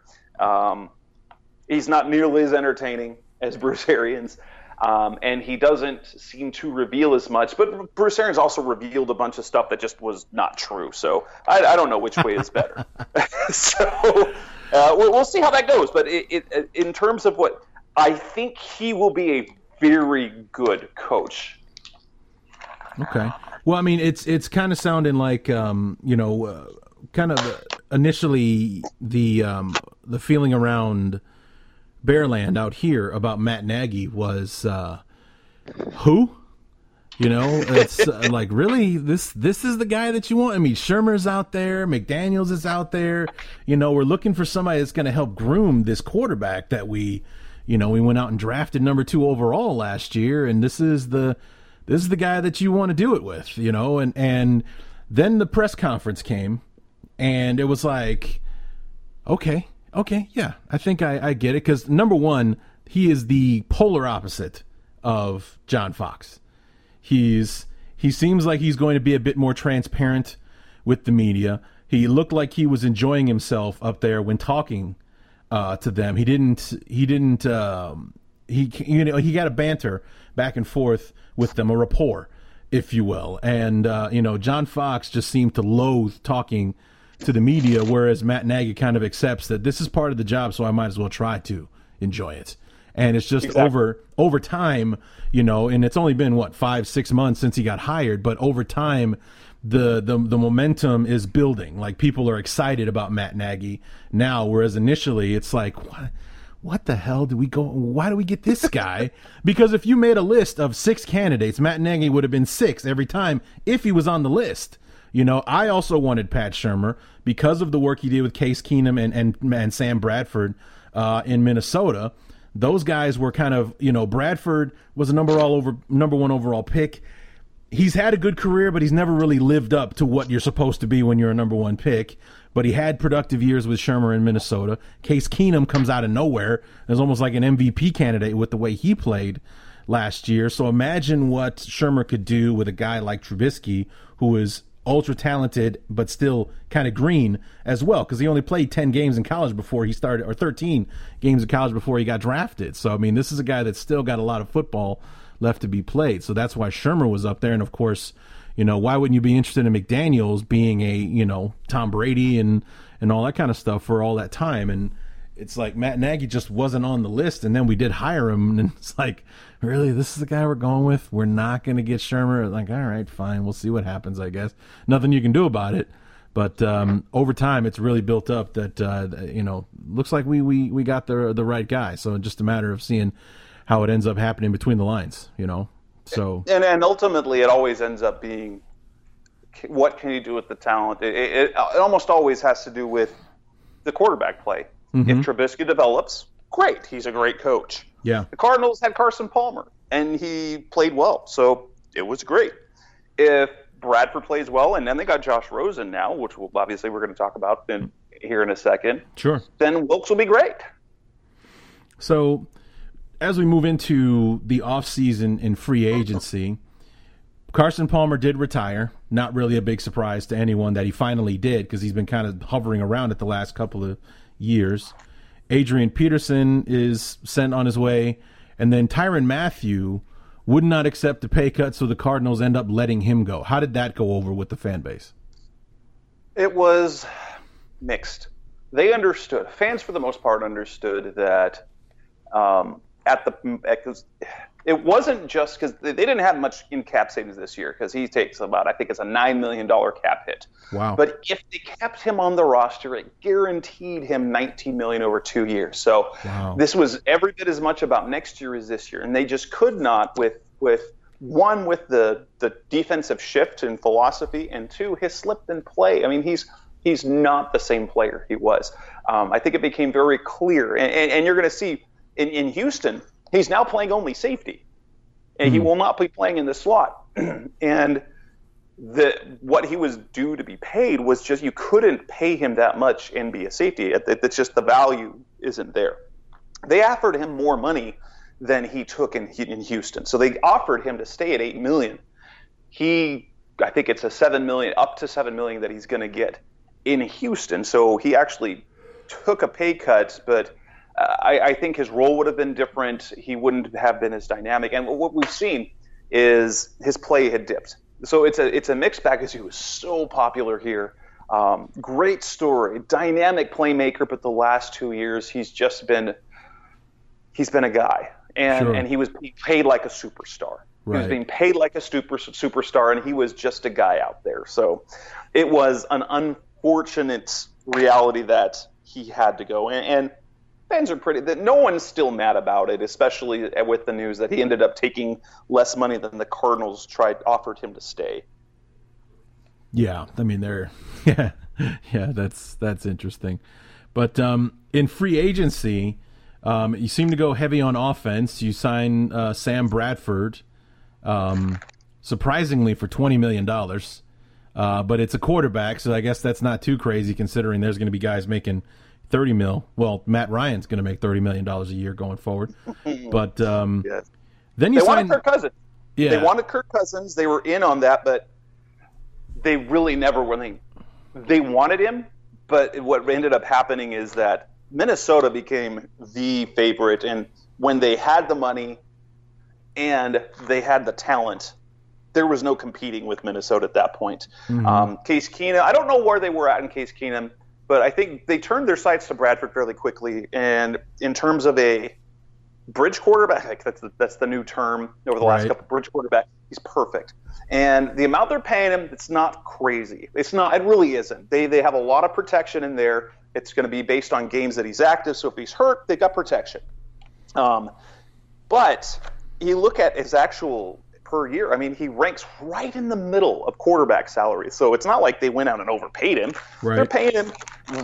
He's not nearly as entertaining as Bruce Arians, and he doesn't seem to reveal as much. But Bruce Arians also revealed a bunch of stuff that just was not true. So I don't know which way is better. So we'll see how that goes. But in terms of what I think, he will be a very good coach. Okay. Well, it's kind of sounding like, kind of initially the feeling around Bearland out here about Matt Nagy was, who? It's like, really? This is the guy that you want? Shurmur's out there. McDaniels is out there. We're looking for somebody that's going to help groom this quarterback that we went out and drafted number 2 overall last year, and this is the guy that you want to do it with, and then the press conference came, and it was like, okay. Yeah. I think I get it. 'Cause number one, he is the polar opposite of John Fox. He seems like he's going to be a bit more transparent with the media. He looked like he was enjoying himself up there when talking, to them. He got a banter back and forth with them, a rapport, if you will. And, John Fox just seemed to loathe talking to the media, whereas Matt Nagy kind of accepts that this is part of the job, so I might as well try to enjoy it. And it's just exactly. over time, and it's only been, 5-6 months since he got hired, but over time, the momentum is building. Like, people are excited about Matt Nagy now, whereas initially it's like, what the hell did we go? Why do we get this guy? Because if you made a list of 6 candidates, Matt Nagy would have been 6 every time if he was on the list. I also wanted Pat Shurmur because of the work he did with Case Keenum and Sam Bradford in Minnesota. Those guys were kind of, Bradford was a number 1 overall pick. He's had a good career, but he's never really lived up to what you're supposed to be when you're a number 1 pick. But he had productive years with Shurmur in Minnesota. Case Keenum comes out of nowhere. It was almost like an MVP candidate with the way he played. last year. So imagine what Shurmur could do with a guy like Trubisky, who is ultra talented but still kind of green as well, because he only played 10 games in college before he started, or 13 games in college before he got drafted. So I mean, this is a guy that's still got a lot of football left to be played. So that's why Shurmur was up there. And of course, you know, why wouldn't you be interested in McDaniels being a, you know, Tom Brady and all that kind of stuff for all that time? And it's like Matt Nagy just wasn't on the list, and then we did hire him, and it's like, really, this is the guy we're going with? We're not going to get Shurmur? Like, all right, fine, we'll see what happens, I guess. Nothing you can do about it. But over time, it's really built up that, you know, looks like we got the right guy. So just a matter of seeing how it ends up happening between the lines, you know. So and ultimately, it always ends up being, what can you do with the talent? It almost always has to do with the quarterback play. Mm-hmm. If Trubisky develops, great. He's a great coach. Yeah. The Cardinals had Carson Palmer, and he played well, so it was great. If Bradford plays well, and then they got Josh Rosen now, which we'll, obviously we're going to talk about here in a second. Sure. Then Wilks will be great. So as we move into the offseason and free agency, Carson Palmer did retire. Not really a big surprise to anyone that he finally did, because he's been kind of hovering around at the last couple of years. Adrian Peterson is sent on his way, and then Tyrann Mathieu would not accept the pay cut, so the Cardinals end up letting him go. How did that go over with the fan base? It was mixed. They understood. Fans, for the most part, understood that it wasn't just because they didn't have much in cap savings this year, because he takes about, I think it's a $9 million cap hit. Wow. But if they kept him on the roster, it guaranteed him $19 million over 2 years. So wow. This was every bit as much about next year as this year. And they just could not, with the defensive shift in philosophy, and two, his slip and play. I mean, he's not the same player he was. I think it became very clear. And you're going to see in Houston, he's now playing only safety, and he will not be playing in the slot. And what he was due to be paid was just, you couldn't pay him that much and be a safety. It's just the value isn't there. They offered him more money than he took in Houston. So they offered him to stay at $8 million. I think it's up to $7 million that he's going to get in Houston. So he actually took a pay cut, but I think his role would have been different. He wouldn't have been as dynamic. And what we've seen is his play had dipped. So it's a mixed bag, because he was so popular here. Great story, dynamic playmaker, but the last 2 years he's been a guy. And sure. And he was paid like a superstar. Right. He was being paid like a superstar, and he was just a guy out there. So it was an unfortunate reality that he had to go. And fans are no one's still mad about it, especially with the news that he ended up taking less money than the Cardinals offered him to stay. Yeah, I mean, that's interesting. But in free agency, you seem to go heavy on offense. You sign Sam Bradford, surprisingly, for $20 million. But it's a quarterback, so I guess that's not too crazy, considering there's going to be guys making $30 million. Well, Matt Ryan's going to make $30 million a year going forward. But yes. Then they wanted Kirk Cousins. Yeah, they wanted Kirk Cousins. They were in on that, but they really never really. They wanted him, but what ended up happening is that Minnesota became the favorite, and when they had the money and they had the talent, there was no competing with Minnesota at that point. Mm-hmm. Case Keenum. I don't know where they were at in Case Keenum. But I think they turned their sights to Bradford fairly quickly. And in terms of a bridge quarterback, that's the new term over the last couple, bridge quarterback, he's perfect. And the amount they're paying him, it's not crazy. It really isn't. They have a lot of protection in there. It's going to be based on games that he's active. So if he's hurt, they've got protection. But you look at his actual per year, I mean, he ranks right in the middle of quarterback salary. So it's not like they went out and overpaid him. Right. They're paying him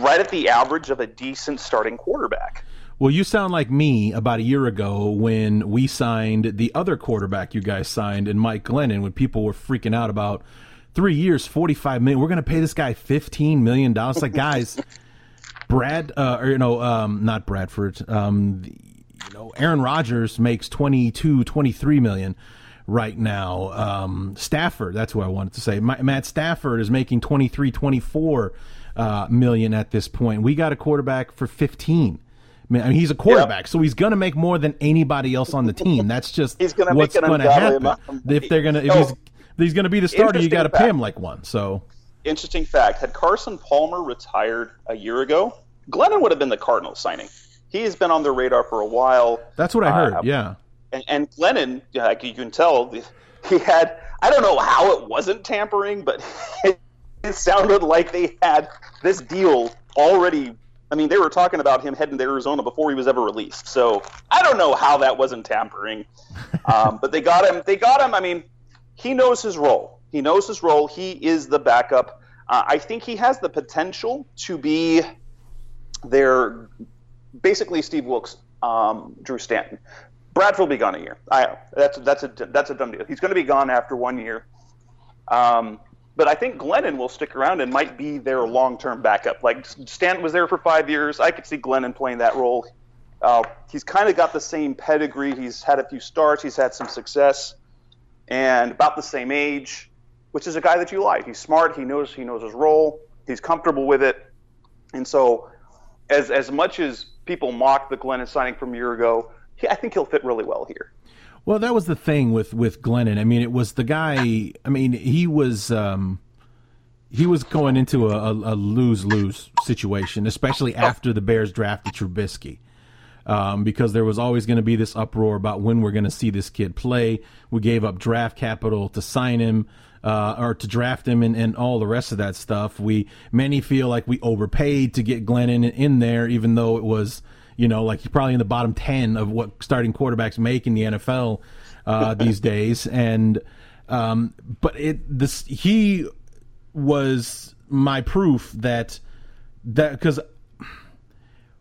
right at the average of a decent starting quarterback. Well, you sound like me about a year ago when we signed the other quarterback you guys signed, and Mike Glennon, when people were freaking out about 3 years, $45 million. We're going to pay this guy $15 million. It's like, guys, not Bradford. you know, Aaron Rodgers makes $22-23 million right now. Stafford, that's who I wanted to say. Matt Stafford is making $23-24 million at this point. We got a quarterback for $15 million. I mean, he's a quarterback, so he's going to make more than anybody else on the team. That's just what's going to happen. If they're going to, if he's going to be the starter, you got to pay him like one. So, interesting fact: had Carson Palmer retired a year ago, Glennon would have been the Cardinals signing. He has been on their radar for a while. That's what I heard. Yeah, and Glennon, like you can tell, he had. I don't know how it wasn't tampering, but it sounded like they had this deal already. I mean, they were talking about him heading to Arizona before he was ever released. So I don't know how that wasn't tampering, but they got him. I mean, he knows his role. He is the backup. I think he has the potential to be their basically Steve Wilks, Drew Stanton. Bradford will be gone a year. That's a dumb deal. He's going to be gone after 1 year. But I think Glennon will stick around and might be their long-term backup. Like, Stanton was there for 5 years. I could see Glennon playing that role. He's kind of got the same pedigree. He's had a few starts. He's had some success. And about the same age, which is a guy that you like. He's smart. He knows his role. He's comfortable with it. And so as much as people mock the Glennon signing from a year ago, I think he'll fit really well here. Well, that was the thing with Glennon. I mean, it was the guy. I mean, he was going into a lose-lose situation, especially after the Bears drafted Trubisky, because there was always going to be this uproar about when we're going to see this kid play. We gave up draft capital to sign him or to draft him, and all the rest of that stuff. Many feel like we overpaid to get Glennon in there, even though it was. You know, like, he's probably in the bottom 10 of what starting quarterbacks make in the NFL these days. And he was my proof that because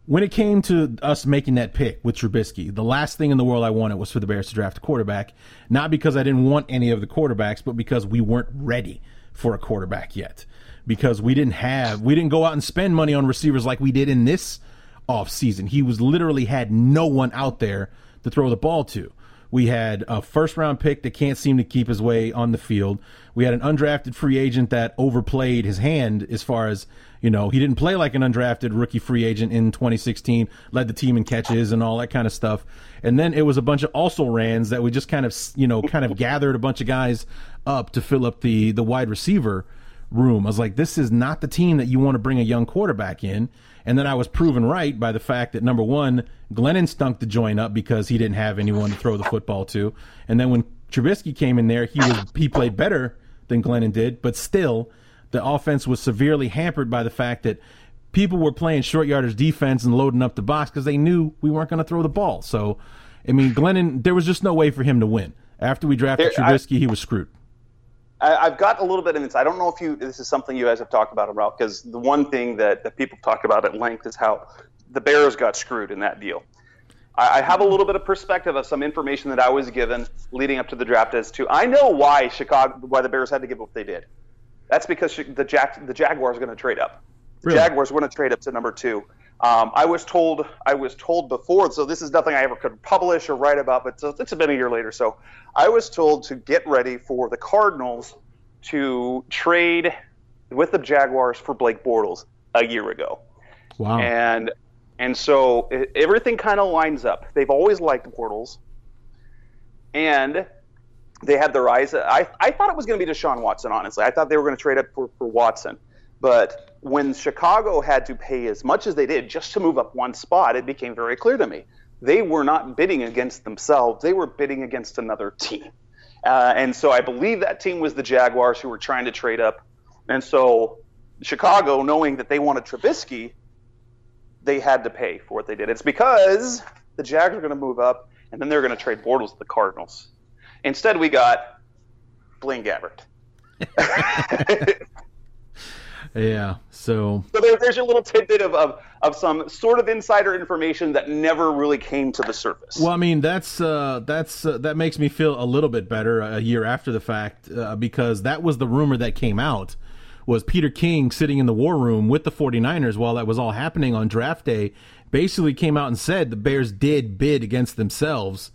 when it came to us making that pick with Trubisky, the last thing in the world I wanted was for the Bears to draft a quarterback, not because I didn't want any of the quarterbacks, but because we weren't ready for a quarterback yet, because we didn't go out and spend money on receivers like we did in this offseason. He was literally had no one out there to throw the ball to. We had a first-round pick that can't seem to keep his way on the field. We had an undrafted free agent that overplayed his hand as far as, you know, he didn't play like an undrafted rookie free agent in 2016, led the team in catches and all that kind of stuff. And then it was a bunch of also-rans that we just kind of gathered a bunch of guys up to fill up the wide receiver room. I was like, this is not the team that you want to bring a young quarterback in. And then I was proven right by the fact that, number one, Glennon stunk the joint up because he didn't have anyone to throw the football to. And then when Trubisky came in there, he played better than Glennon did. But still, the offense was severely hampered by the fact that people were playing short yardage defense and loading up the box because they knew we weren't going to throw the ball. So, I mean, Glennon, there was just no way for him to win. After we drafted Trubisky, he was screwed. I've got a little bit of insight. I don't know if this is something you guys have talked about, Ralph, because the one thing that people have talked about at length is how the Bears got screwed in that deal. I have a little bit of perspective of some information that I was given leading up to the draft as to I know why the Bears had to give up what they did. That's because the Jaguars are going to trade up. The really? Jaguars were going to trade up to number 2. I was told before, so this is nothing I ever could publish or write about, but it's been a year later. So I was told to get ready for the Cardinals to trade with the Jaguars for Blake Bortles a year ago. Wow. And so everything kind of lines up. They've always liked Bortles, and they had their eyes. I thought it was going to be Deshaun Watson, honestly. I thought they were going to trade up for Watson, but when Chicago had to pay as much as they did just to move up one spot, it became very clear to me. They were not bidding against themselves. They were bidding against another team. And so I believe that team was the Jaguars who were trying to trade up. And so Chicago, knowing that they wanted Trubisky, they had to pay for what they did. It's because the Jags are going to move up, and then they're going to trade Bortles to the Cardinals. Instead, we got Blaine Gabbert. Yeah, so there's your little tidbit of some sort of insider information that never really came to the surface. Well, I mean, that makes me feel a little bit better a year after the fact, because that was the rumor that came out, was Peter King sitting in the war room with the 49ers while that was all happening on draft day, basically came out and said the Bears did bid against themselves.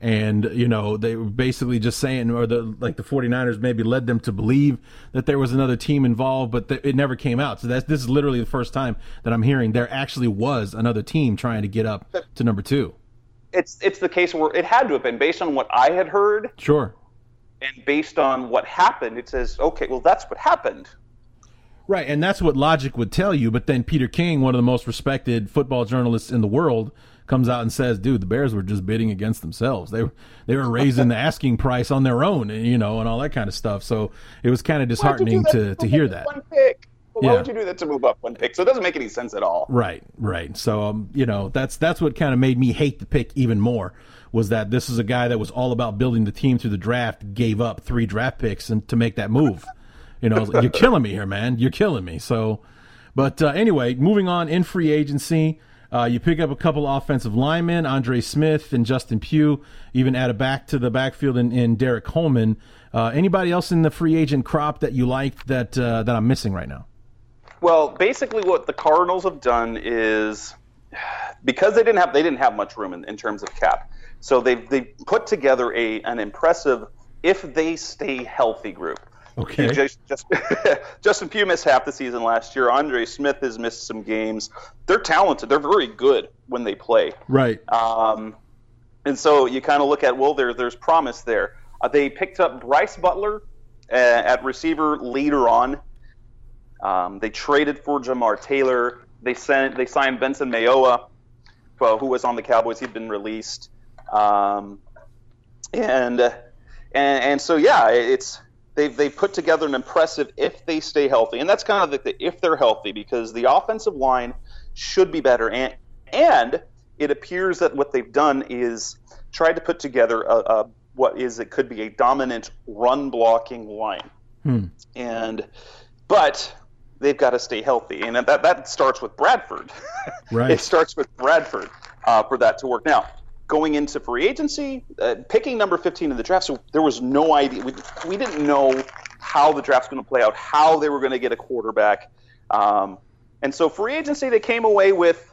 And, you know, they were basically just saying, or the 49ers maybe led them to believe that there was another team involved, but it never came out. So this is literally the first time that I'm hearing there actually was another team trying to get up to number two. It's the case where it had to have been based on what I had heard. Sure. And based on what happened, it says, okay, well, that's what happened. Right, and that's what logic would tell you. But then Peter King, one of the most respected football journalists in the world, comes out and says, dude, the Bears were just bidding against themselves. They were raising the asking price on their own, you know, and all that kind of stuff. So it was kind of disheartening to hear that. One pick. Why would you do that to move up one pick? So it doesn't make any sense at all. Right. So, you know, that's what kind of made me hate the pick even more, was that this is a guy that was all about building the team through the draft, gave up 3 draft picks and to make that move. You know, you're killing me here, man. You're killing me. So, but anyway, moving on in free agency. You pick up a couple offensive linemen, Andre Smith and Justin Pugh, even add a back to the backfield in Derek Coleman. Anybody else in the free agent crop that you liked that I'm missing right now? Well, basically what the Cardinals have done is, because they didn't have much room in terms of cap, so they've put together an impressive, if they stay healthy, group. Okay. Justin Pugh missed half the season last year. Andre Smith has missed some games. They're talented. They're very good when they play. Right. And so you kind of look at, well, there's promise there. They picked up Bryce Butler at receiver later on. They traded for Jamar Taylor. They signed Benson Mayowa, who was on the Cowboys. He'd been released. And so, yeah, it's... They've put together an impressive if they stay healthy, and that's kind of the if they're healthy, because the offensive line should be better, and it appears that what they've done is tried to put together what could be a dominant run blocking line, but they've got to stay healthy, and that starts with Bradford. Right. It starts with Bradford for that to work now. Going into free agency, picking number 15 in the draft, so there was no idea. We didn't know how the draft's going to play out, how they were going to get a quarterback. And so free agency, they came away with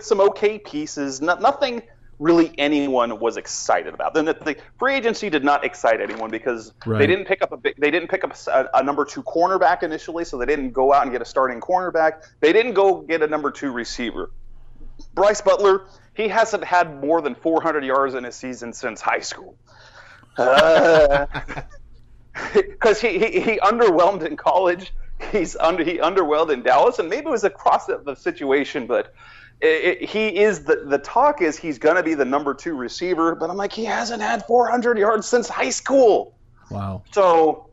some okay pieces, nothing really anyone was excited about. Then the free agency did not excite anyone because They didn't pick up a number 2 cornerback initially, so they didn't go out and get a starting cornerback. They didn't go get a number 2 receiver. Bryce Butler, he hasn't had more than 400 yards in a season since high school. Because he underwhelmed in college. He underwhelmed in Dallas, and maybe it was a cross-up situation, but he is the talk is he's going to be the number 2 receiver, but I'm like, he hasn't had 400 yards since high school. Wow. So,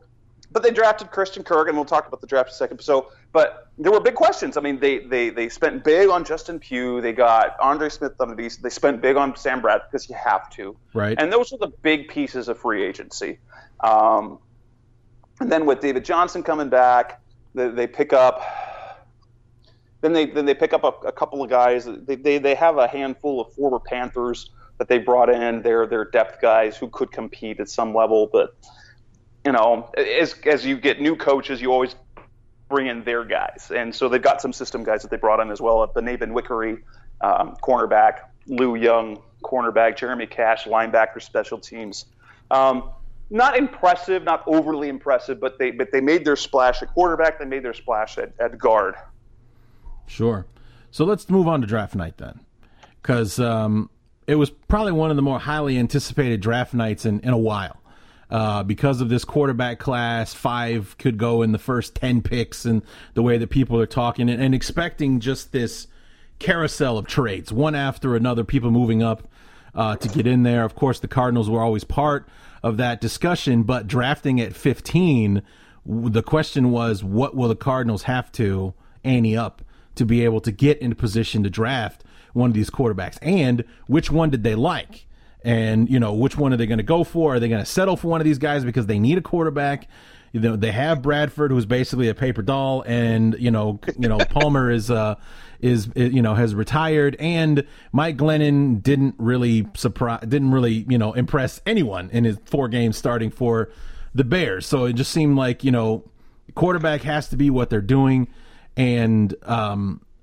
but they drafted Christian Kirk, and we'll talk about the draft in a second. So, but there were big questions. I mean, they spent big on Justin Pugh. They got Andre Smith on the beast. They spent big on Sam Bradford because you have to. Right. And those are the big pieces of free agency. And then with David Johnson coming back, they pick up. Then they pick up a couple of guys. They have a handful of former Panthers that they brought in. They're depth guys who could compete at some level, but. You know, as you get new coaches, you always bring in their guys. And so they've got some system guys that they brought in as well. Benavin Wickery, cornerback, Lou Young, cornerback, Jeremy Cash, linebacker, special teams. Not impressive, not overly impressive, but they made their splash at quarterback. They made their splash at guard. Sure. So let's move on to draft night then, because it was probably one of the more highly anticipated draft nights in a while. Because of this quarterback class, 5 could go in the first 10 picks, and the way that people are talking and expecting just this carousel of trades, one after another, people moving up to get in there. Of course, the Cardinals were always part of that discussion, but drafting at 15, the question was, what will the Cardinals have to ante up to be able to get into position to draft one of these quarterbacks? And which one did they like? And, you know, which one are they going to go for? Are they going to settle for one of these guys because they need a quarterback? You know, they have Bradford, who's basically a paper doll, and, you know, Palmer is has retired, and Mike Glennon didn't really impress anyone in his 4 games starting for the Bears. So it just seemed like, you know, quarterback has to be what they're doing, and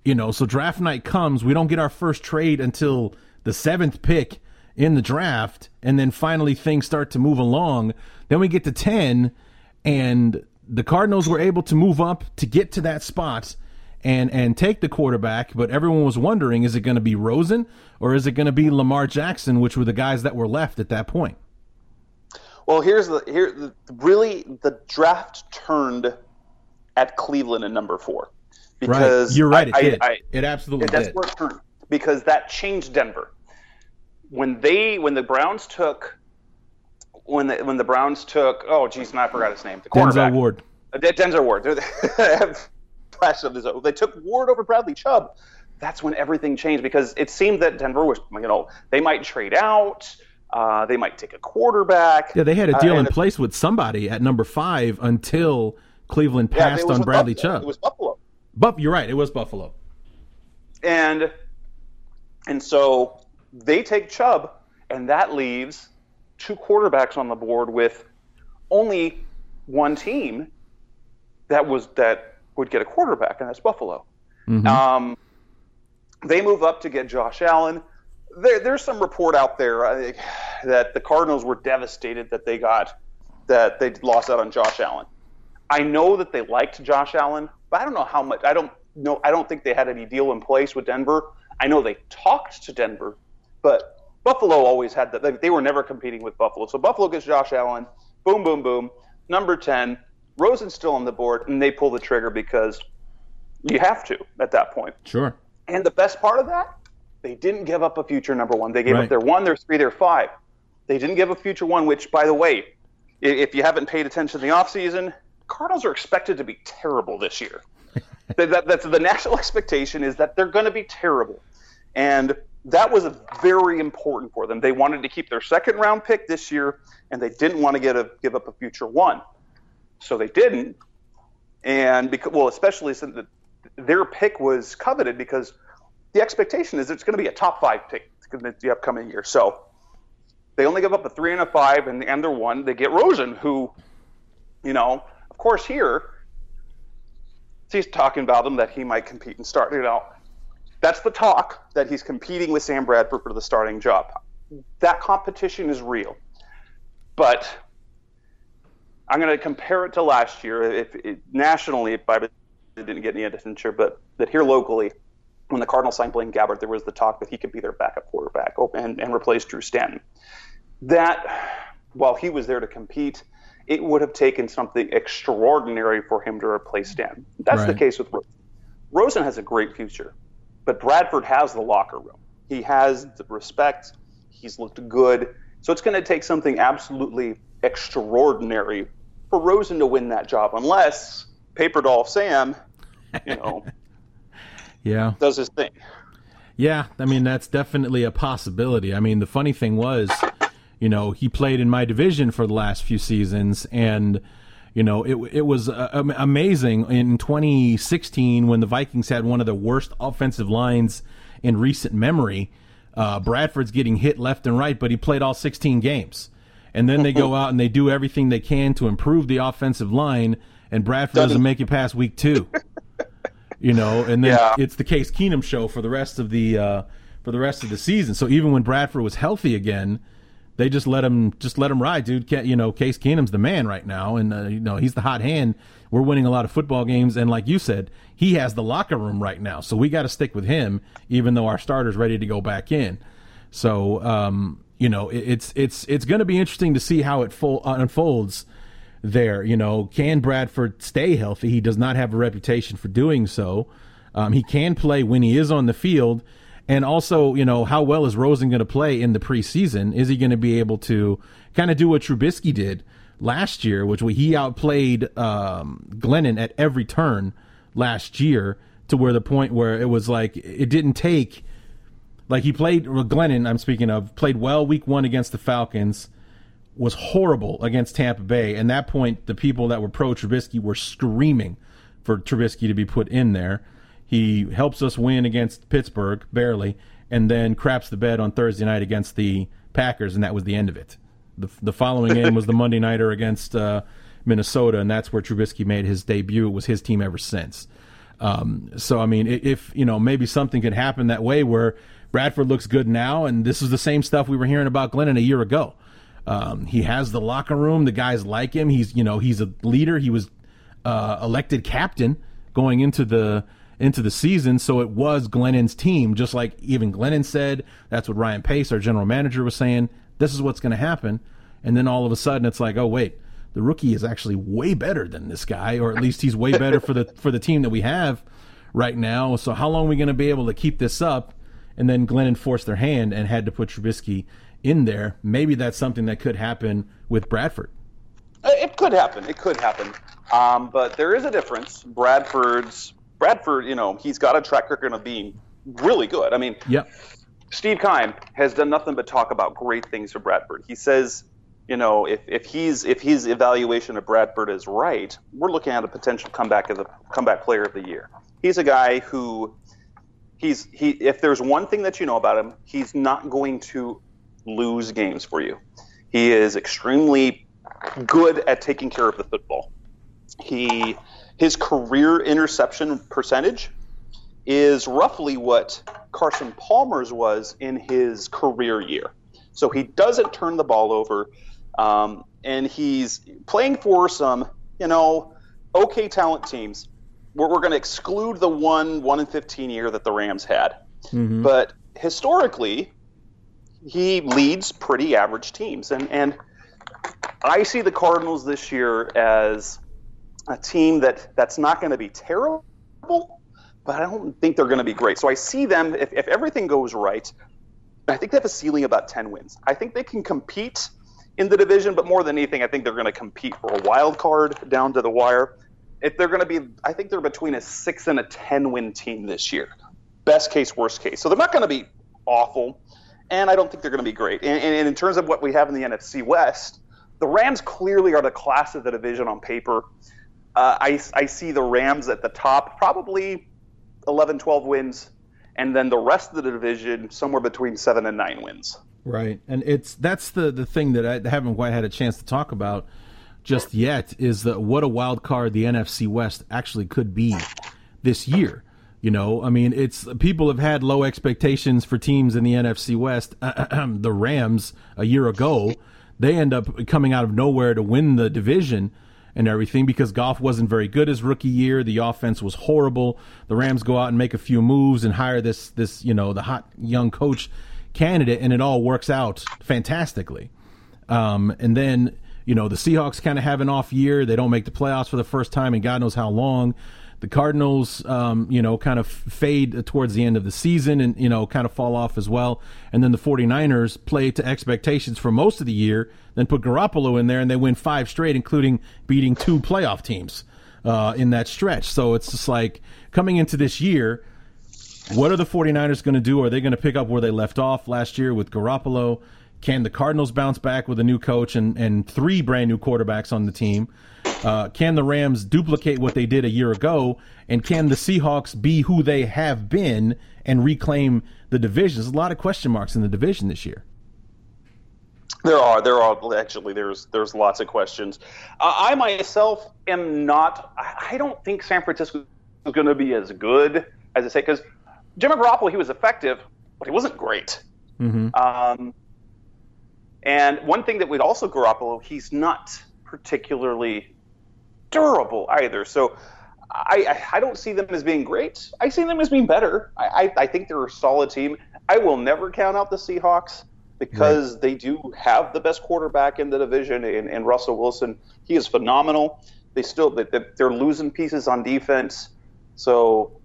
You know, so draft night comes. We don't get our first trade until the 7th pick in the draft, and then finally things start to move along. Then we get to 10, and the Cardinals were able to move up to get to that spot and take the quarterback, but everyone was wondering, is it going to be Rosen or is it going to be Lamar Jackson, which were the guys that were left at that point? Well, really the draft turned at Cleveland in number 4. Because right. You're right, it absolutely did. That's where it turned, because that changed Denver. When the Browns took I forgot his name. The cornerback. Denzel Ward. They took Ward over Bradley Chubb. That's when everything changed, because it seemed that Denver was, they might trade out. They might take a quarterback. Yeah, they had a deal in place with somebody at number 5 until Cleveland passed on Bradley Chubb. It was Buffalo. You're right. It was Buffalo. And so they take Chubb, and that leaves two quarterbacks on the board with only one team that would get a quarterback, and that's Buffalo. Mm-hmm. They move up to get Josh Allen. There's some report out there that the Cardinals were devastated that they lost out on Josh Allen. I know that they liked Josh Allen, but I don't know how much. I don't think they had any deal in place with Denver. I know they talked to Denver, but Buffalo always had that. They were never competing with Buffalo. So Buffalo gets Josh Allen. Boom, boom, boom. Number 10. Rosen's still on the board, and they pull the trigger because you have to at that point. Sure. And the best part of that, they didn't give up a future number 1. They gave up their 1, their 3, their 5. They didn't give a future 1, which, by the way, if you haven't paid attention in the offseason, Cardinals are expected to be terrible this year. That's the national expectation, is that they're going to be terrible. And that was very important for them. They wanted to keep their second-round pick this year, and they didn't want to give up a future 1. So they didn't. And especially since their pick was coveted, because the expectation is it's going to be a top 5 pick the upcoming year. So they only give up a 3 and a 5, and their 1. They get Rosen, who, of course here, he's talking about him that he might compete and start. That's the talk, that he's competing with Sam Bradford for the starting job. That competition is real. But I'm going to compare it to last year. Nationally, if I didn't get any attention, but that here locally, when the Cardinals signed Blaine Gabbert, there was the talk that he could be their backup quarterback and replace Drew Stanton. That, while he was there to compete, it would have taken something extraordinary for him to replace Stanton. That's the case with Rosen. Rosen has a great future, but Bradford has the locker room. He has the respect. He's looked good. So it's going to take something absolutely extraordinary for Rosen to win that job, unless Paper Doll Sam, does his thing. Yeah, I mean, that's definitely a possibility. I mean, the funny thing was, he played in my division for the last few seasons, and, it was amazing in 2016 when the Vikings had one of the worst offensive lines in recent memory. Bradford's getting hit left and right, but he played all 16 games. And then they go out and they do everything they can to improve the offensive line, and Bradford doesn't make it past week 2. And then it's the Case Keenum show for the rest of the season. So even when Bradford was healthy again, they just let him ride, dude. Case Keenum's the man right now, and he's the hot hand. We're winning a lot of football games, and like you said, he has the locker room right now. So we got to stick with him, even though our starter's ready to go back in. So it's going to be interesting to see how it unfolds there. Can Bradford stay healthy? He does not have a reputation for doing so. He can play when he is on the field. And also, how well is Rosen going to play in the preseason? Is he going to be able to kind of do what Trubisky did last year, which he outplayed Glennon at every turn last year, to where the point where it was like it didn't take – like Glennon, I'm speaking of, played well week 1 against the Falcons, was horrible against Tampa Bay. And at that point, the people that were pro-Trubisky were screaming for Trubisky to be put in there. He helps us win against Pittsburgh, barely, and then craps the bed on Thursday night against the Packers, and that was the end of it. The following game was the Monday Nighter against Minnesota, and that's where Trubisky made his debut. It was his team ever since. So, I mean, if, you know, maybe something could happen that way where Bradford looks good now, and this is the same stuff we were hearing about Glennon a year ago. He has the locker room. The guys like him. He's, you know, he's a leader. He was elected captain going into the season, so it was Glennon's team. Just like even Glennon said, that's what Ryan Pace, our general manager, was saying. This is what's going to happen. And then all of a sudden, it's like, oh wait, the rookie is actually way better than this guy, or at least he's way better for the team that we have right now. So how long are we going to be able to keep this up? And then Glennon forced their hand and had to put Trubisky in there. Maybe that's something that could happen with Bradford. It could happen. But there is a difference. Bradford, you know, he's got a track record of being really good. I mean, yep. Steve Keim has done nothing but talk about great things for Bradford. He says, you know, if his evaluation of Bradford is right, we're looking at a potential comeback player of the year. He's a guy who if there's one thing that you know about him, he's not going to lose games for you. He is extremely good at taking care of the football. His career interception percentage is roughly what Carson Palmer's was in his career year. So he doesn't turn the ball over, and he's playing for some, you know, okay talent teams. We're going to exclude the 1-15 year that the Rams had. Mm-hmm. But historically, he leads pretty average teams. And I see the Cardinals this year as a team that's not going to be terrible, but I don't think they're going to be great. So I see them, if everything goes right, I think they have a ceiling about 10 wins. I think they can compete in the division, but more than anything, I think they're going to compete for a wild card down to the wire. If they're going to be, I think they're between a 6 and a 10 win team this year. Best case, worst case. So they're not going to be awful, and I don't think they're going to be great. And in terms of what we have in the NFC West, the Rams clearly are the class of the division on paper. I see the Rams at the top, probably 11, 12 wins, and then the rest of the division somewhere between 7 and 9 wins. Right, and that's the thing that I haven't quite had a chance to talk about just yet is that what a wild card the NFC West actually could be this year. You know, I mean, it's people have had low expectations for teams in the NFC West. The Rams a year ago, they end up coming out of nowhere to win the division and everything because Goff wasn't very good his rookie year. The offense was horrible. The Rams go out and make a few moves and hire this, you know, the hot young coach candidate, and it all works out fantastically. And then, you know, the Seahawks kind of have an off year. They don't make the playoffs for the first time in God knows how long. The Cardinals, you know, kind of fade towards the end of the season and, you know, kind of fall off as well. And then the 49ers play to expectations for most of the year, then put Garoppolo in there, and they win 5 straight, including beating 2 playoff teams in that stretch. So it's just like coming into this year, what are the 49ers going to do? Are they going to pick up where they left off last year with Garoppolo? Can the Cardinals bounce back with a new coach and 3 brand new quarterbacks on the team? Can the Rams duplicate what they did a year ago? And can the Seahawks be who they have been and reclaim the division? There's a lot of question marks in the division this year. There are actually. There's lots of questions. I myself am not. I don't think San Francisco is going to be as good as I say because Jimmy Garoppolo, he was effective, but he wasn't great. Mm-hmm. And one thing that we'd also Garoppolo, he's not particularly durable either. So I don't see them as being great. I see them as being better. I think they're a solid team. I will never count out the Seahawks because They do have the best quarterback in the division in Russell Wilson. He is phenomenal. They're losing pieces on defense. So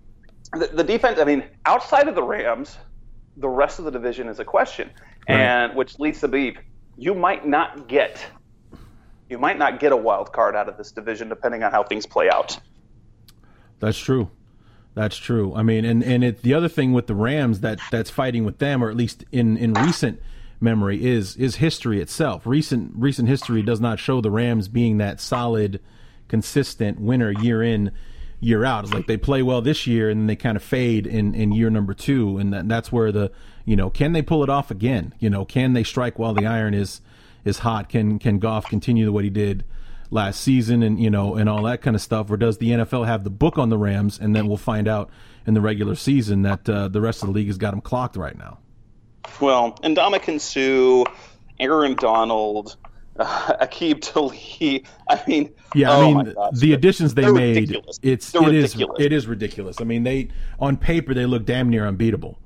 the defense, I mean, outside of the Rams, the rest of the division is a question. Right. And which leads to believe you might not get a wild card out of this division depending on how things play out. That's true. I mean, and it, the other thing with the Rams that's fighting with them, or at least in recent memory, is history itself. Recent history does not show the Rams being that solid, consistent winner year in, year out. It's like they play well this year and then they kind of fade in year number 2, and that's where the, you know, can they pull it off again? You know, can they strike while the iron is hot? Can Goff continue what he did last season and, you know, and all that kind of stuff? Or does the NFL have the book on the Rams and then we'll find out in the regular season that the rest of the league has got them clocked right now? Well, Ndamukong Suh, Aaron Donald, Aqib Talib. I mean, the additions they made, ridiculous. It is ridiculous. I mean, they on paper they look damn near unbeatable.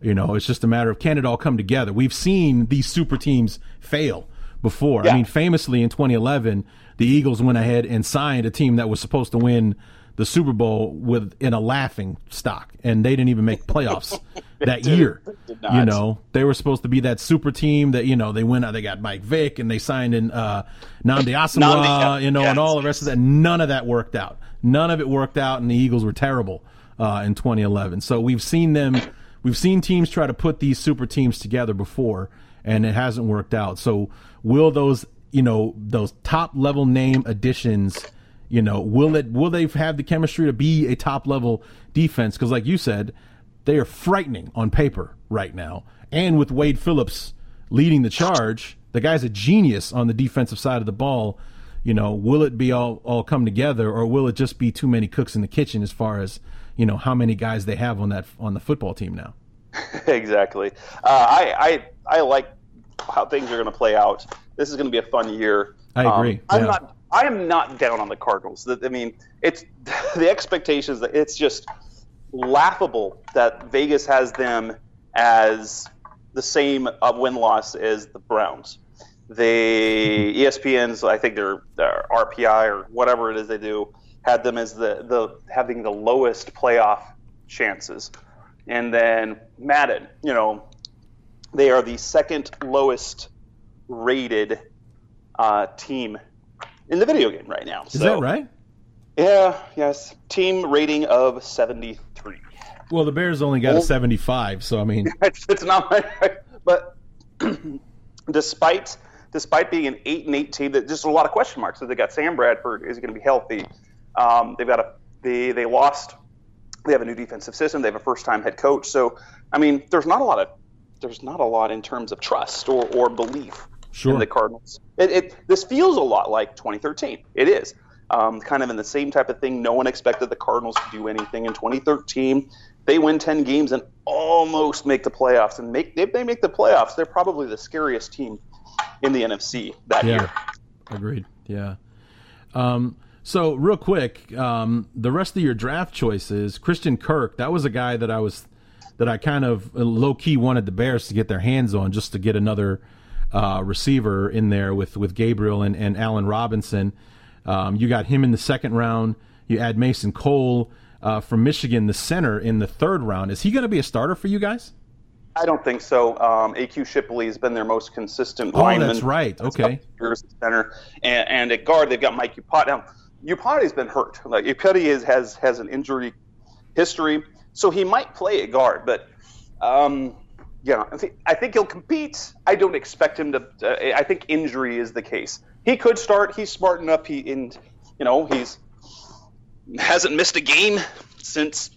You know, it's just a matter of can it all come together. We've seen these super teams fail before. Yeah. I mean, famously in 2011, the Eagles went ahead and signed a team that was supposed to win the Super Bowl in a laughing stock, and they didn't even make playoffs that year. You know, they were supposed to be that super team that, you know, they went out, they got Mike Vick, and they signed in Nnamdi Asomugha, you know, yes. And all the rest of that. None of that worked out. None of it worked out, and the Eagles were terrible in 2011. So we've seen teams try to put these super teams together before, and it hasn't worked out. So will those, you know, those top-level name additions – you know, will they have the chemistry to be a top-level defense? Because like you said, they are frightening on paper right now. And with Wade Phillips leading the charge, the guy's a genius on the defensive side of the ball. You know, will it be all come together, or will it just be too many cooks in the kitchen as far as, you know, how many guys they have on the football team now? Exactly. I like how things are going to play out. This is going to be a fun year. I agree. I am not down on the Cardinals. I mean, it's the expectations that it's just laughable that Vegas has them as the same win-loss as the Browns. The ESPN's, I think their RPI or whatever it is they do, had them as having the lowest playoff chances. And then Madden, you know, they are the second lowest rated team in the video game right now. Is that right? Yeah, yes. Team rating of 73. Well, the Bears only got a 75, so I mean... it's not my... But despite being an 8-8 team, there's a lot of question marks. So they got Sam Bradford. Is he going to be healthy? They've got They lost. They have a new defensive system. They have a first-time head coach. So, I mean, there's not a lot in terms of trust or belief. Sure. In the Cardinals. This feels a lot like 2013. It is. Kind of in the same type of thing. No one expected the Cardinals to do anything in 2013. They win 10 games and almost make the playoffs. And if they make the playoffs, they're probably the scariest team in the NFC that year. Agreed. Yeah. So real quick, the rest of your draft choices, Christian Kirk, that was a guy that I kind of low-key wanted the Bears to get their hands on just to get another receiver in there with Gabriel and Allen Robinson. You got him in the second round. You add Mason Cole from Michigan, the center, in the third round. Is he going to be a starter for you guys? I don't think so. A.Q. Shipley has been their most consistent lineman. That's right. Okay. Center. And at guard, they've got Mike Upati. Now, Upati's been hurt. Like, Upati has an injury history, so he might play at guard, but yeah, I think he'll compete. I don't expect him to. I think injury is the case. He could start. He's smart enough. He's hasn't missed a game since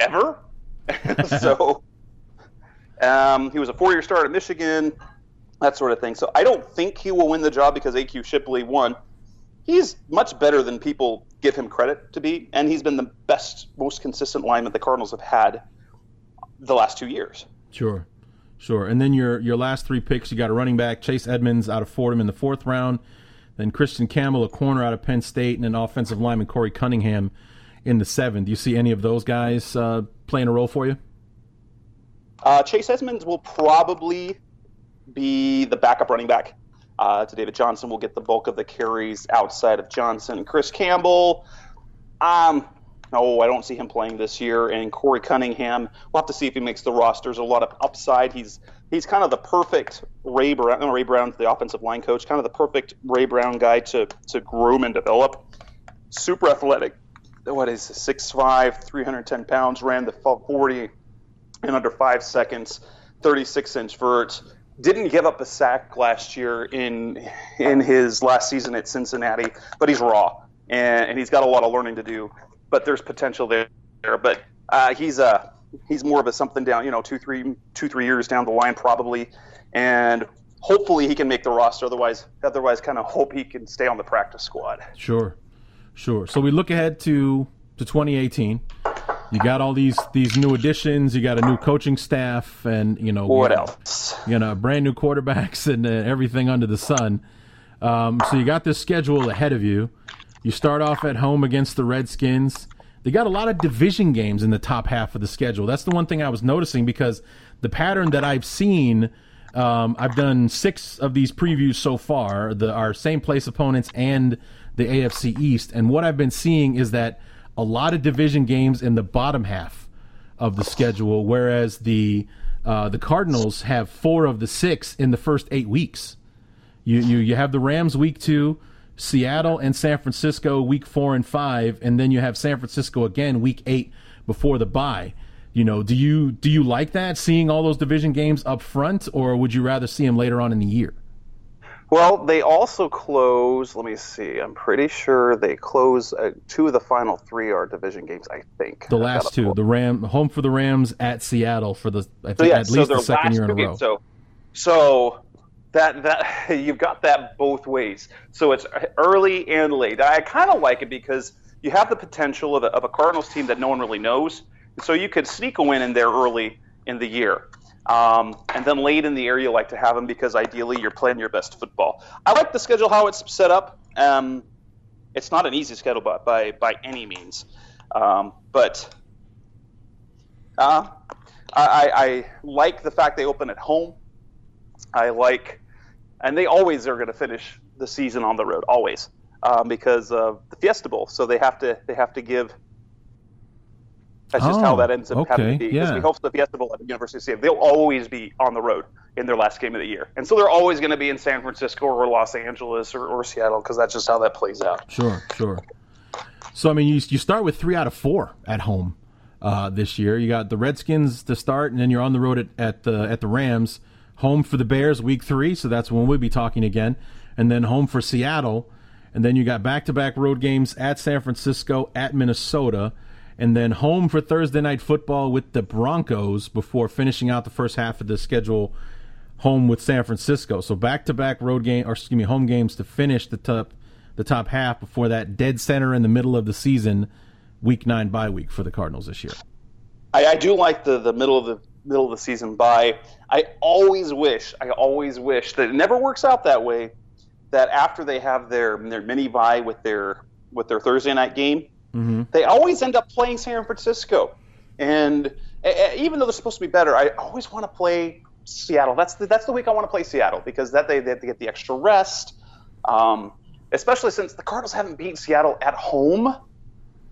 ever. So he was a four-year starter at Michigan, that sort of thing. So I don't think he will win the job because A.Q. Shipley won. He's much better than people give him credit to be, and he's been the best, most consistent lineman the Cardinals have had the last 2 years. Sure. Sure. And then your last three picks, you got a running back, Chase Edmonds out of Fordham in the fourth round, then Christian Campbell, a corner out of Penn State, and an offensive lineman, Corey Cunningham, in the seventh. Do you see any of those guys playing a role for you? Chase Edmonds will probably be the backup running back to David Johnson. Will get the bulk of the carries outside of Johnson. Chris Campbell, I don't see him playing this year. And Corey Cunningham, we'll have to see if he makes the roster. There's a lot of upside. He's kind of the perfect Ray Brown. Ray Brown's the offensive line coach, kind of the perfect Ray Brown guy to groom and develop. Super athletic. 6'5", 310 pounds, ran the 40 in under 5 seconds, 36-inch vert. Didn't give up a sack last year in his last season at Cincinnati, but he's raw, and he's got a lot of learning to do. But there's potential there. But he's more of a something down, you know, two, three years down the line probably, and hopefully he can make the roster. Otherwise kind of hope he can stay on the practice squad. Sure. So we look ahead to 2018. You got all these new additions. You got a new coaching staff, and what else? Brand new quarterbacks and everything under the sun. So you got this schedule ahead of you. You start off at home against the Redskins. They got a lot of division games in the top half of the schedule. That's the one thing I was noticing, because the pattern that I've seen, I've done 6 of these previews so far, our same place opponents and the AFC East. And what I've been seeing is that a lot of division games in the bottom half of the schedule, whereas the Cardinals have 4 of the 6 in the first 8 weeks. You have the Rams week 2, Seattle and San Francisco week 4 and 5, and then you have San Francisco again week 8 before the bye. Do you like that, seeing all those division games up front, or would you rather see them later on in the year? Well, they also close, let me see, I'm pretty sure they close 2 of the final 3 are division games, I think. The last 2, home for the Rams at Seattle for the second year in a row. So that you've got that both ways. So it's early and late. I kind of like it because you have the potential of a Cardinals team that no one really knows. So you could sneak a win in there early in the year. And then late in the year, you like to have them because ideally you're playing your best football. I like the schedule, how it's set up. It's not an easy schedule by any means. But I like the fact they open at home. And they always are going to finish the season on the road, always, because of the Fiesta Bowl. So they have to give. That's just how that ends up happening. Because we host the Fiesta Bowl at the University of San Diego. They'll always be on the road in their last game of the year. And so they're always going to be in San Francisco or Los Angeles or Seattle, because that's just how that plays out. Sure. So, you start with 3 out of 4 at home this year. You got the Redskins to start, and then you're on the road at the Rams. Home for the Bears week 3, so that's when we'll be talking again. And then home for Seattle. And then you got back-to-back road games at San Francisco, at Minnesota. And then home for Thursday Night Football with the Broncos before finishing out the first half of the schedule home with San Francisco. So back-to-back home games to finish the top half before that dead center in the middle of the season, week 9 bye week for the Cardinals this year. I do like the middle of the season bye. I always wish that it never works out that way, that after they have their mini bye with their Thursday night game, mm-hmm. They always end up playing San Francisco. And even though they're supposed to be better, I always want to play Seattle. That's the week I want to play Seattle, because that they have to get the extra rest, especially since the Cardinals haven't beaten Seattle at home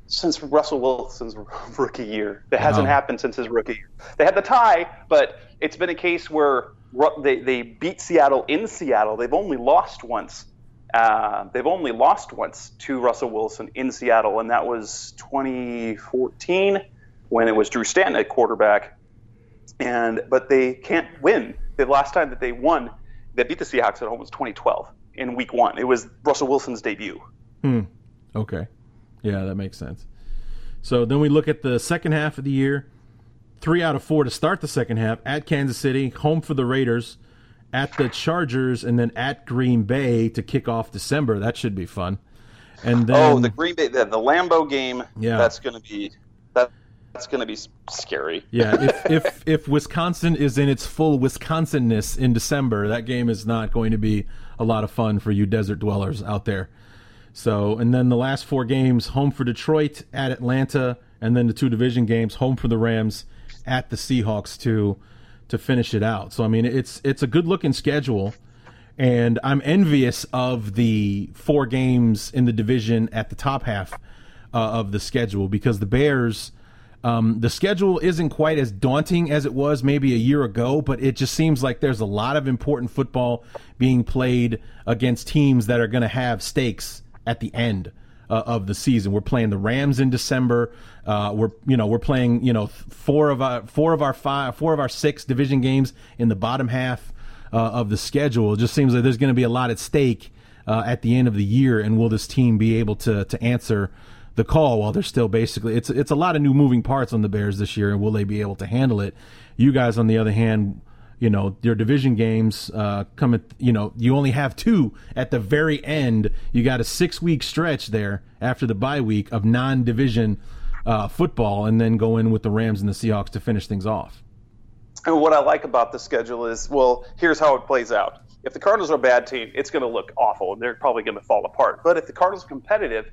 since Russell Wilson's rookie year. That hasn't happened since his rookie year. They had the tie, but it's been a case where they beat Seattle in Seattle. They've only lost once. To Russell Wilson in Seattle, and that was 2014 when it was Drew Stanton at quarterback. But they can't win. The last time that they won, they beat the Seahawks at home, was 2012 in week 1. It was Russell Wilson's debut. Okay. Yeah, that makes sense. So then we look at the second half of the year. 3 out of 4 to start the second half, at Kansas City, home for the Raiders, at the Chargers, and then at Green Bay to kick off December. That should be fun. And then the Green Bay, the Lambeau game. Yeah, that's going to be scary. Yeah, if Wisconsin is in its full Wisconsinness in December, that game is not going to be a lot of fun for you desert dwellers out there. So, and then the last 4 games, home for Detroit, at Atlanta, and then the 2 division games, home for the Rams, at the Seahawks to finish it out. So, it's a good-looking schedule, and I'm envious of the 4 games in the division at the top half of the schedule, because the Bears, the schedule isn't quite as daunting as it was maybe a year ago, but it just seems like there's a lot of important football being played against teams that are going to have stakes at the end of the season. We're playing the Rams in December. We're playing 4 of our 6 division games in the bottom half of the schedule. It just seems like there's going to be a lot at stake at the end of the year, and will this team be able to answer the call while they're still basically? It's a lot of new moving parts on the Bears this year, and will they be able to handle it? You guys, on the other hand, you know, your division games come at, you know, you only have two at the very end. You got a 6-week stretch there after the bye week of non-division football, and then go in with the Rams and the Seahawks to finish things off. And what I like about the schedule is, well, here's how it plays out. If the Cardinals are a bad team, it's going to look awful, and they're probably going to fall apart. But if the Cardinals are competitive,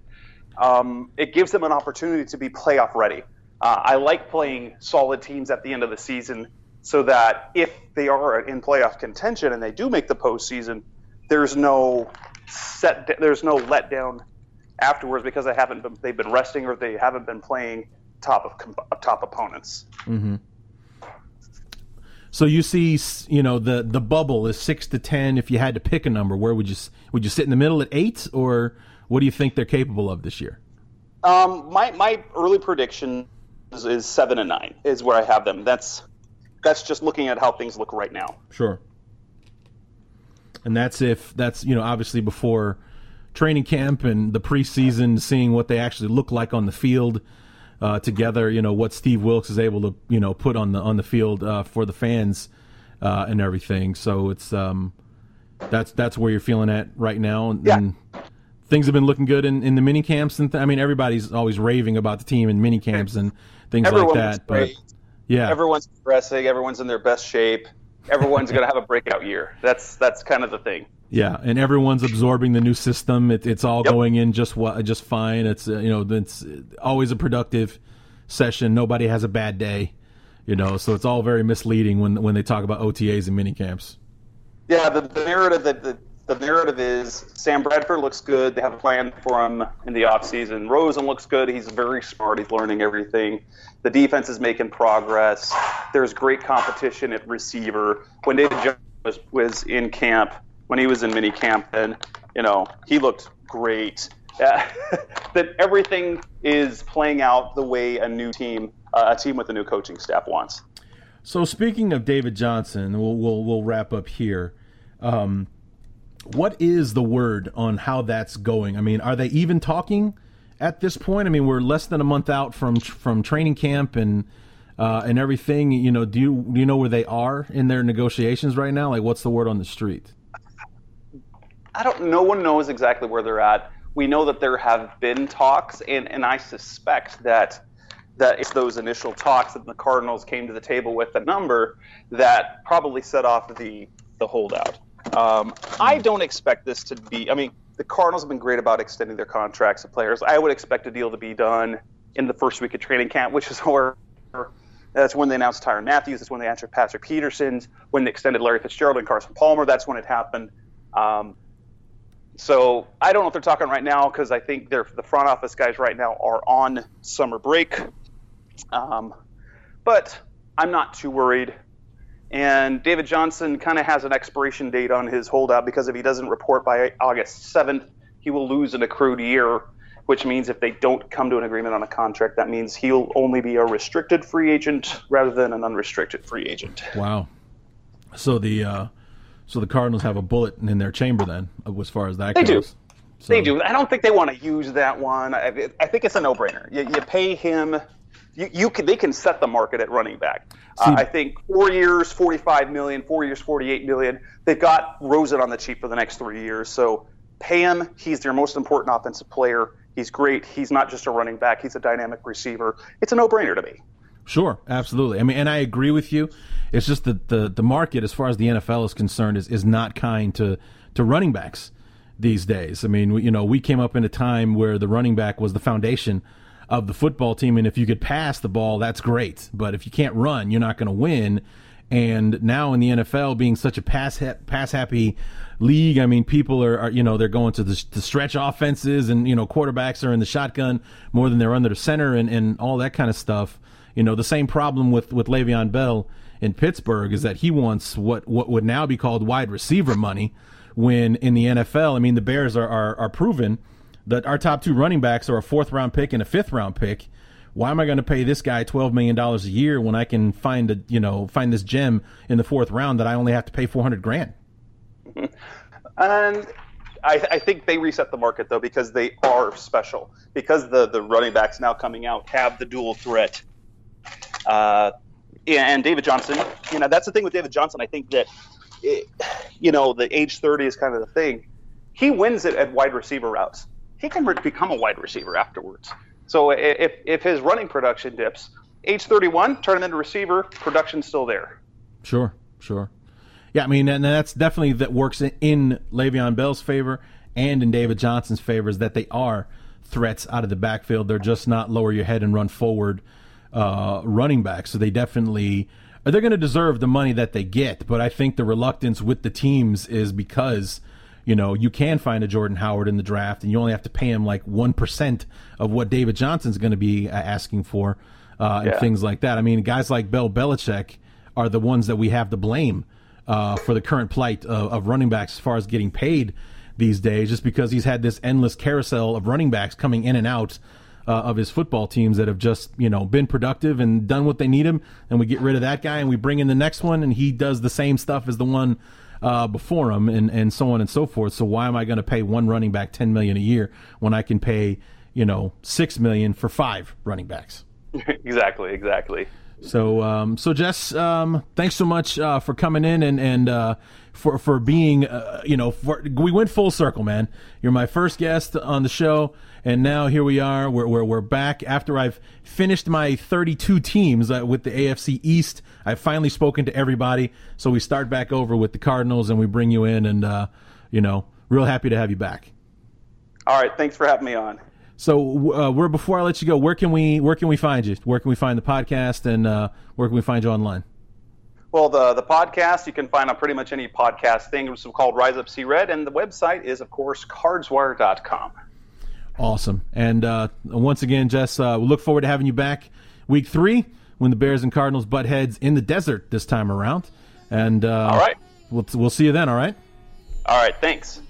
it gives them an opportunity to be playoff ready. I like playing solid teams at the end of the season so that if they are in playoff contention and they do make the postseason, there's no letdown afterwards because they've been resting or they haven't been playing top opponents. Mm-hmm. So you see, you know, the bubble is 6 to 10. If you had to pick a number, where would you sit in the middle at 8, or what do you think they're capable of this year? My early prediction is 7 and 9 is where I have them. That's just looking at how things look right now. Sure. And that's you know, obviously before training camp and the preseason, seeing what they actually look like on the field. Together, you know, what Steve Wilks is able to, you know, put on the field for the fans and everything. So it's that's where you're feeling at right now. And, yeah. And things have been looking good in the mini camps. And I mean, everybody's always raving about the team in mini camps and things like that. But yeah, everyone's progressing. Everyone's in their best shape. Everyone's going to have a breakout year. That's kind of the thing. Yeah, and everyone's absorbing the new system. It's all going in just fine. It's it's always a productive session. Nobody has a bad day, you know. So it's all very misleading when they talk about OTAs and minicamps. Yeah, the narrative is Sam Bradford looks good. They have a plan for him in the offseason. Rosen looks good. He's very smart. He's learning everything. The defense is making progress. There's great competition at receiver. When David Johnson was in camp. When he was in minicamp, then, you know, he looked great. That everything is playing out the way a team with a new coaching staff wants. So speaking of David Johnson, we'll wrap up here. What is the word on how that's going? I mean, are they even talking at this point? I mean, we're less than a month out from training camp and everything. You know, do you know where they are in their negotiations right now? Like, what's the word on the street? No one knows exactly where they're at. We know that there have been talks, and I suspect that it's those initial talks that the Cardinals came to the table with a number that probably set off the holdout. I don't expect this to be – I mean, the Cardinals have been great about extending their contracts to players. I would expect a deal to be done in the first week of training camp, which is where – that's when they announced Tyrann Mathieu. That's when they announced Patrick Peterson. When they extended Larry Fitzgerald and Carson Palmer, that's when it happened. So I don't know if they're talking right now because I think the front office guys right now are on summer break. But I'm not too worried. And David Johnson kind of has an expiration date on his holdout because if he doesn't report by August 7th, he will lose an accrued year, which means if they don't come to an agreement on a contract, that means he'll only be a restricted free agent rather than an unrestricted free agent. Wow. So the Cardinals have a bullet in their chamber then, as far as that goes. They do. I don't think they want to use that one. I think it's a no-brainer. You pay him. They can set the market at running back. I think 4 years, $45 million, 4 years, $48 million. They've got Rosen on the cheap for the next 3 years. So pay him. He's their most important offensive player. He's great. He's not just a running back. He's a dynamic receiver. It's a no-brainer to me. Sure, absolutely. I mean, and I agree with you. It's just that the market, as far as the NFL is concerned, is not kind to running backs these days. I mean, we came up in a time where the running back was the foundation of the football team, and if you could pass the ball, that's great. But if you can't run, you're not going to win. And now in the NFL, being such a pass-happy league, I mean, people are they're going to the stretch offenses, and, you know, quarterbacks are in the shotgun more than they're under the center and all that kind of stuff. You know, the same problem with Le'Veon Bell in Pittsburgh is that he wants what would now be called wide receiver money, when in the NFL, I mean, the Bears are proven that our top two running backs are a 4th-round pick and a 5th-round pick. Why am I going to pay this guy $12 million a year when I can find this gem in the 4th round that I only have to pay $400,000? And I think they reset the market, though, because they are special. Because the running backs now coming out have the dual threat. and David Johnson, you know, that's the thing with David Johnson. I think that, the age 30 is kind of the thing. He wins it at wide receiver routes. He can become a wide receiver afterwards. So if his running production dips, age 31, turn him into receiver, production's still there. Sure. Yeah, I mean, and that's definitely that works in Le'Veon Bell's favor and in David Johnson's favor, is that they are threats out of the backfield. They're just not lower your head and run forward running backs. So they definitely – they're going to deserve the money that they get. But I think the reluctance with the teams is because – you can find a Jordan Howard in the draft, and you only have to pay him like 1% of what David Johnson's going to be asking for, and things like that. I mean, guys like Bill Belichick are the ones that we have to blame for the current plight of running backs as far as getting paid these days, just because he's had this endless carousel of running backs coming in and out of his football teams that have just, been productive and done what they need him, and we get rid of that guy and we bring in the next one, and he does the same stuff as the one before him, and so on and so forth. So why am I going to pay one running back $10 million a year when I can pay, $6 million for 5 running backs? Exactly. So, so Jess, thanks so much for coming in and for being, we went full circle, man. You're my first guest on the show, and now here we are. We're back after I've finished my 32 teams with the AFC East. I've finally spoken to everybody, so we start back over with the Cardinals, and we bring you in, and real happy to have you back. All right, thanks for having me on. So, before I let you go, where can we find you? Where can we find the podcast, and where can we find you online? Well, the podcast you can find on pretty much any podcast thing. It's called Rise Up C-Red, and the website is, of course, CardsWire.com. Awesome. And once again, Jess, we look forward to having you back week 3 when the Bears and Cardinals butt heads in the desert this time around. And all right, we'll see you then. All right. All right. Thanks.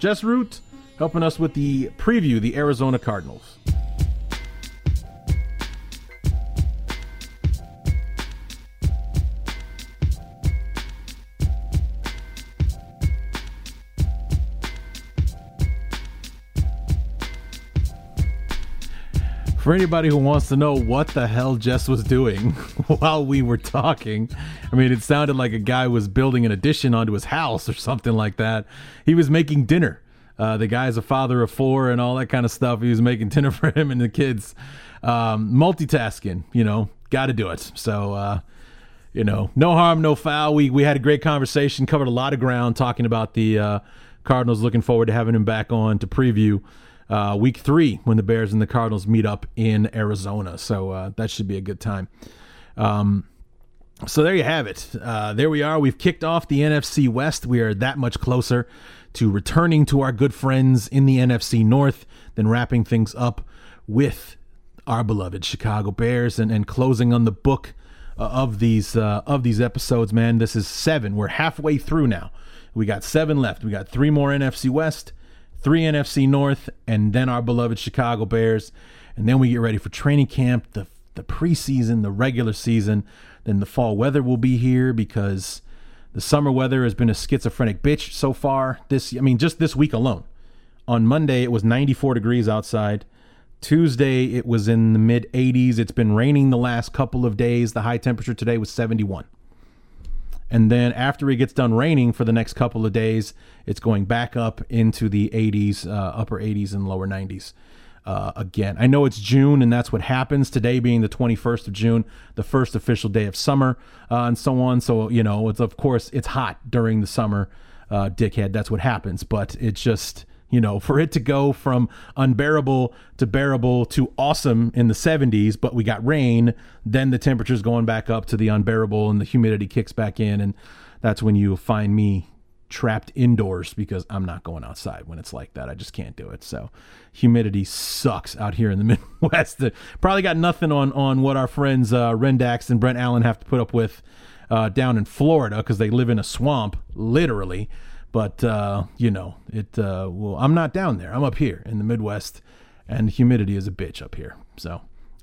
Jess Root, helping us with the preview, the Arizona Cardinals. For anybody who wants to know what the hell Jess was doing while we were talking, I mean, it sounded like a guy was building an addition onto his house or something like that. He was making dinner. The guy's a father of 4 and all that kind of stuff. He was making dinner for him and the kids. Multitasking, got to do it. So, no harm, no foul. We had a great conversation, covered a lot of ground talking about the Cardinals. Looking forward to having him back on to preview week 3 when the Bears and the Cardinals meet up in Arizona. So that should be a good time. So there you have it. There we are. We've kicked off the NFC West. We are that much closer to returning to our good friends in the NFC North, then wrapping things up with our beloved Chicago Bears and closing on the book of these episodes, man. This is 7. We're halfway through now. We got 7 left. We got 3 more NFC West, 3 NFC North, and then our beloved Chicago Bears. And then we get ready for training camp, the preseason, the regular season. Then the fall weather will be here, because the summer weather has been a schizophrenic bitch so far. Just this week alone. On Monday, it was 94 degrees outside. Tuesday, it was in the mid-80s. It's been raining the last couple of days. The high temperature today was 71. And then after it gets done raining for the next couple of days, it's going back up into the 80s, upper 80s and lower 90s again. I know it's June, and that's what happens. Today being the 21st of June, the first official day of summer, and so on. So, it's, of course, it's hot during the summer, dickhead. That's what happens. But it's just, for it to go from unbearable to bearable to awesome in the 70s, but we got rain, then the temperature's going back up to the unbearable and the humidity kicks back in. And that's when you find me trapped indoors, because I'm not going outside when it's like that. I just can't do it. So humidity sucks out here in the Midwest. Probably got nothing on what our friends Rendax and Brent Allen have to put up with down in Florida, because they live in a swamp, literally. But, I'm not down there. I'm up here in the Midwest, and humidity is a bitch up here. So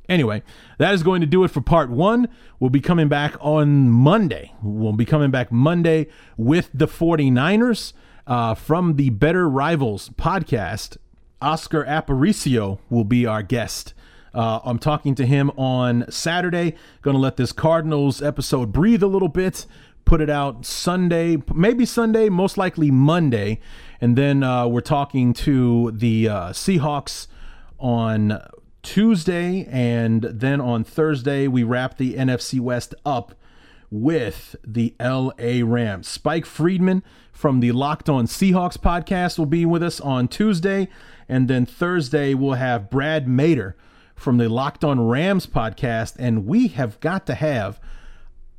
anyway, that is going to do it for part 1. We'll be coming back on Monday. We'll be coming back Monday with the 49ers from the Better Rivals podcast. Oscar Aparicio will be our guest I'm talking to him on Saturday. Going to let this Cardinals episode breathe a little bit, put it out Sunday, maybe Sunday, most likely Monday. And then we're talking to the Seahawks on Tuesday. And then on Thursday, we wrap the NFC West up with the LA Rams. Spike Friedman from the Locked On Seahawks podcast will be with us on Tuesday. And then Thursday, we'll have Brad Mater from the Locked On Rams podcast. And we have got to have,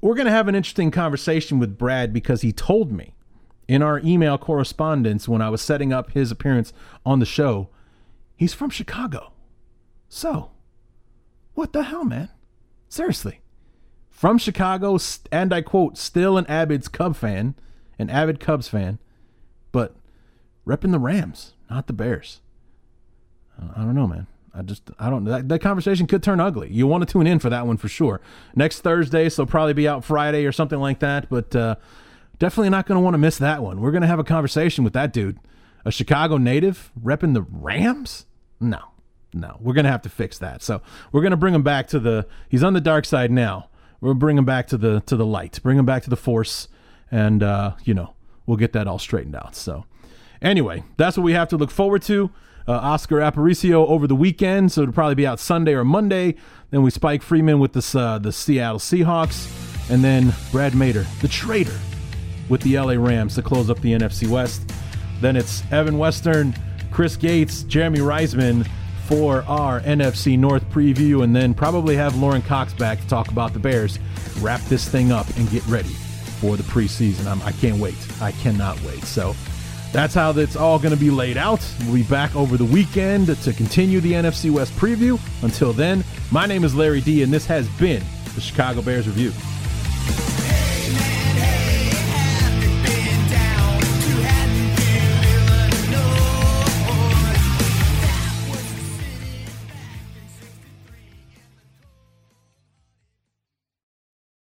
we're going to have an interesting conversation with Brad, because he told me in our email correspondence when I was setting up his appearance on the show, he's from Chicago. So what the hell, man? Seriously. From Chicago, and I quote, still an avid Cubs fan, but repping the Rams, not the Bears. I don't know, man. I don't know. That conversation could turn ugly. You want to tune in for that one for sure. Next Thursday, so probably be out Friday or something like that, but definitely not going to want to miss that one. We're going to have a conversation with that dude. A Chicago native repping the Rams? No. We're going to have to fix that. So we're going to bring him back to the, he's on the dark side now. We'll bring him back to the light, bring him back to the force, and, we'll get that all straightened out. So anyway, that's what we have to look forward to. Oscar Aparicio over the weekend, so it'll probably be out Sunday or Monday. Then we Spike Freeman with the Seattle Seahawks, and then Brad Mater, the traitor, with the LA Rams to close up the NFC West. Then it's Evan Western, Chris Gates, Jeremy Reisman for our NFC North preview, and then probably have Lauren Cox back to talk about the Bears, wrap this thing up, and get ready for the preseason. I can't wait. I cannot wait. So that's how it's all going to be laid out. We'll be back over the weekend to continue the NFC West preview. Until then, my name is Larry D, and this has been the Chicago Bears Review.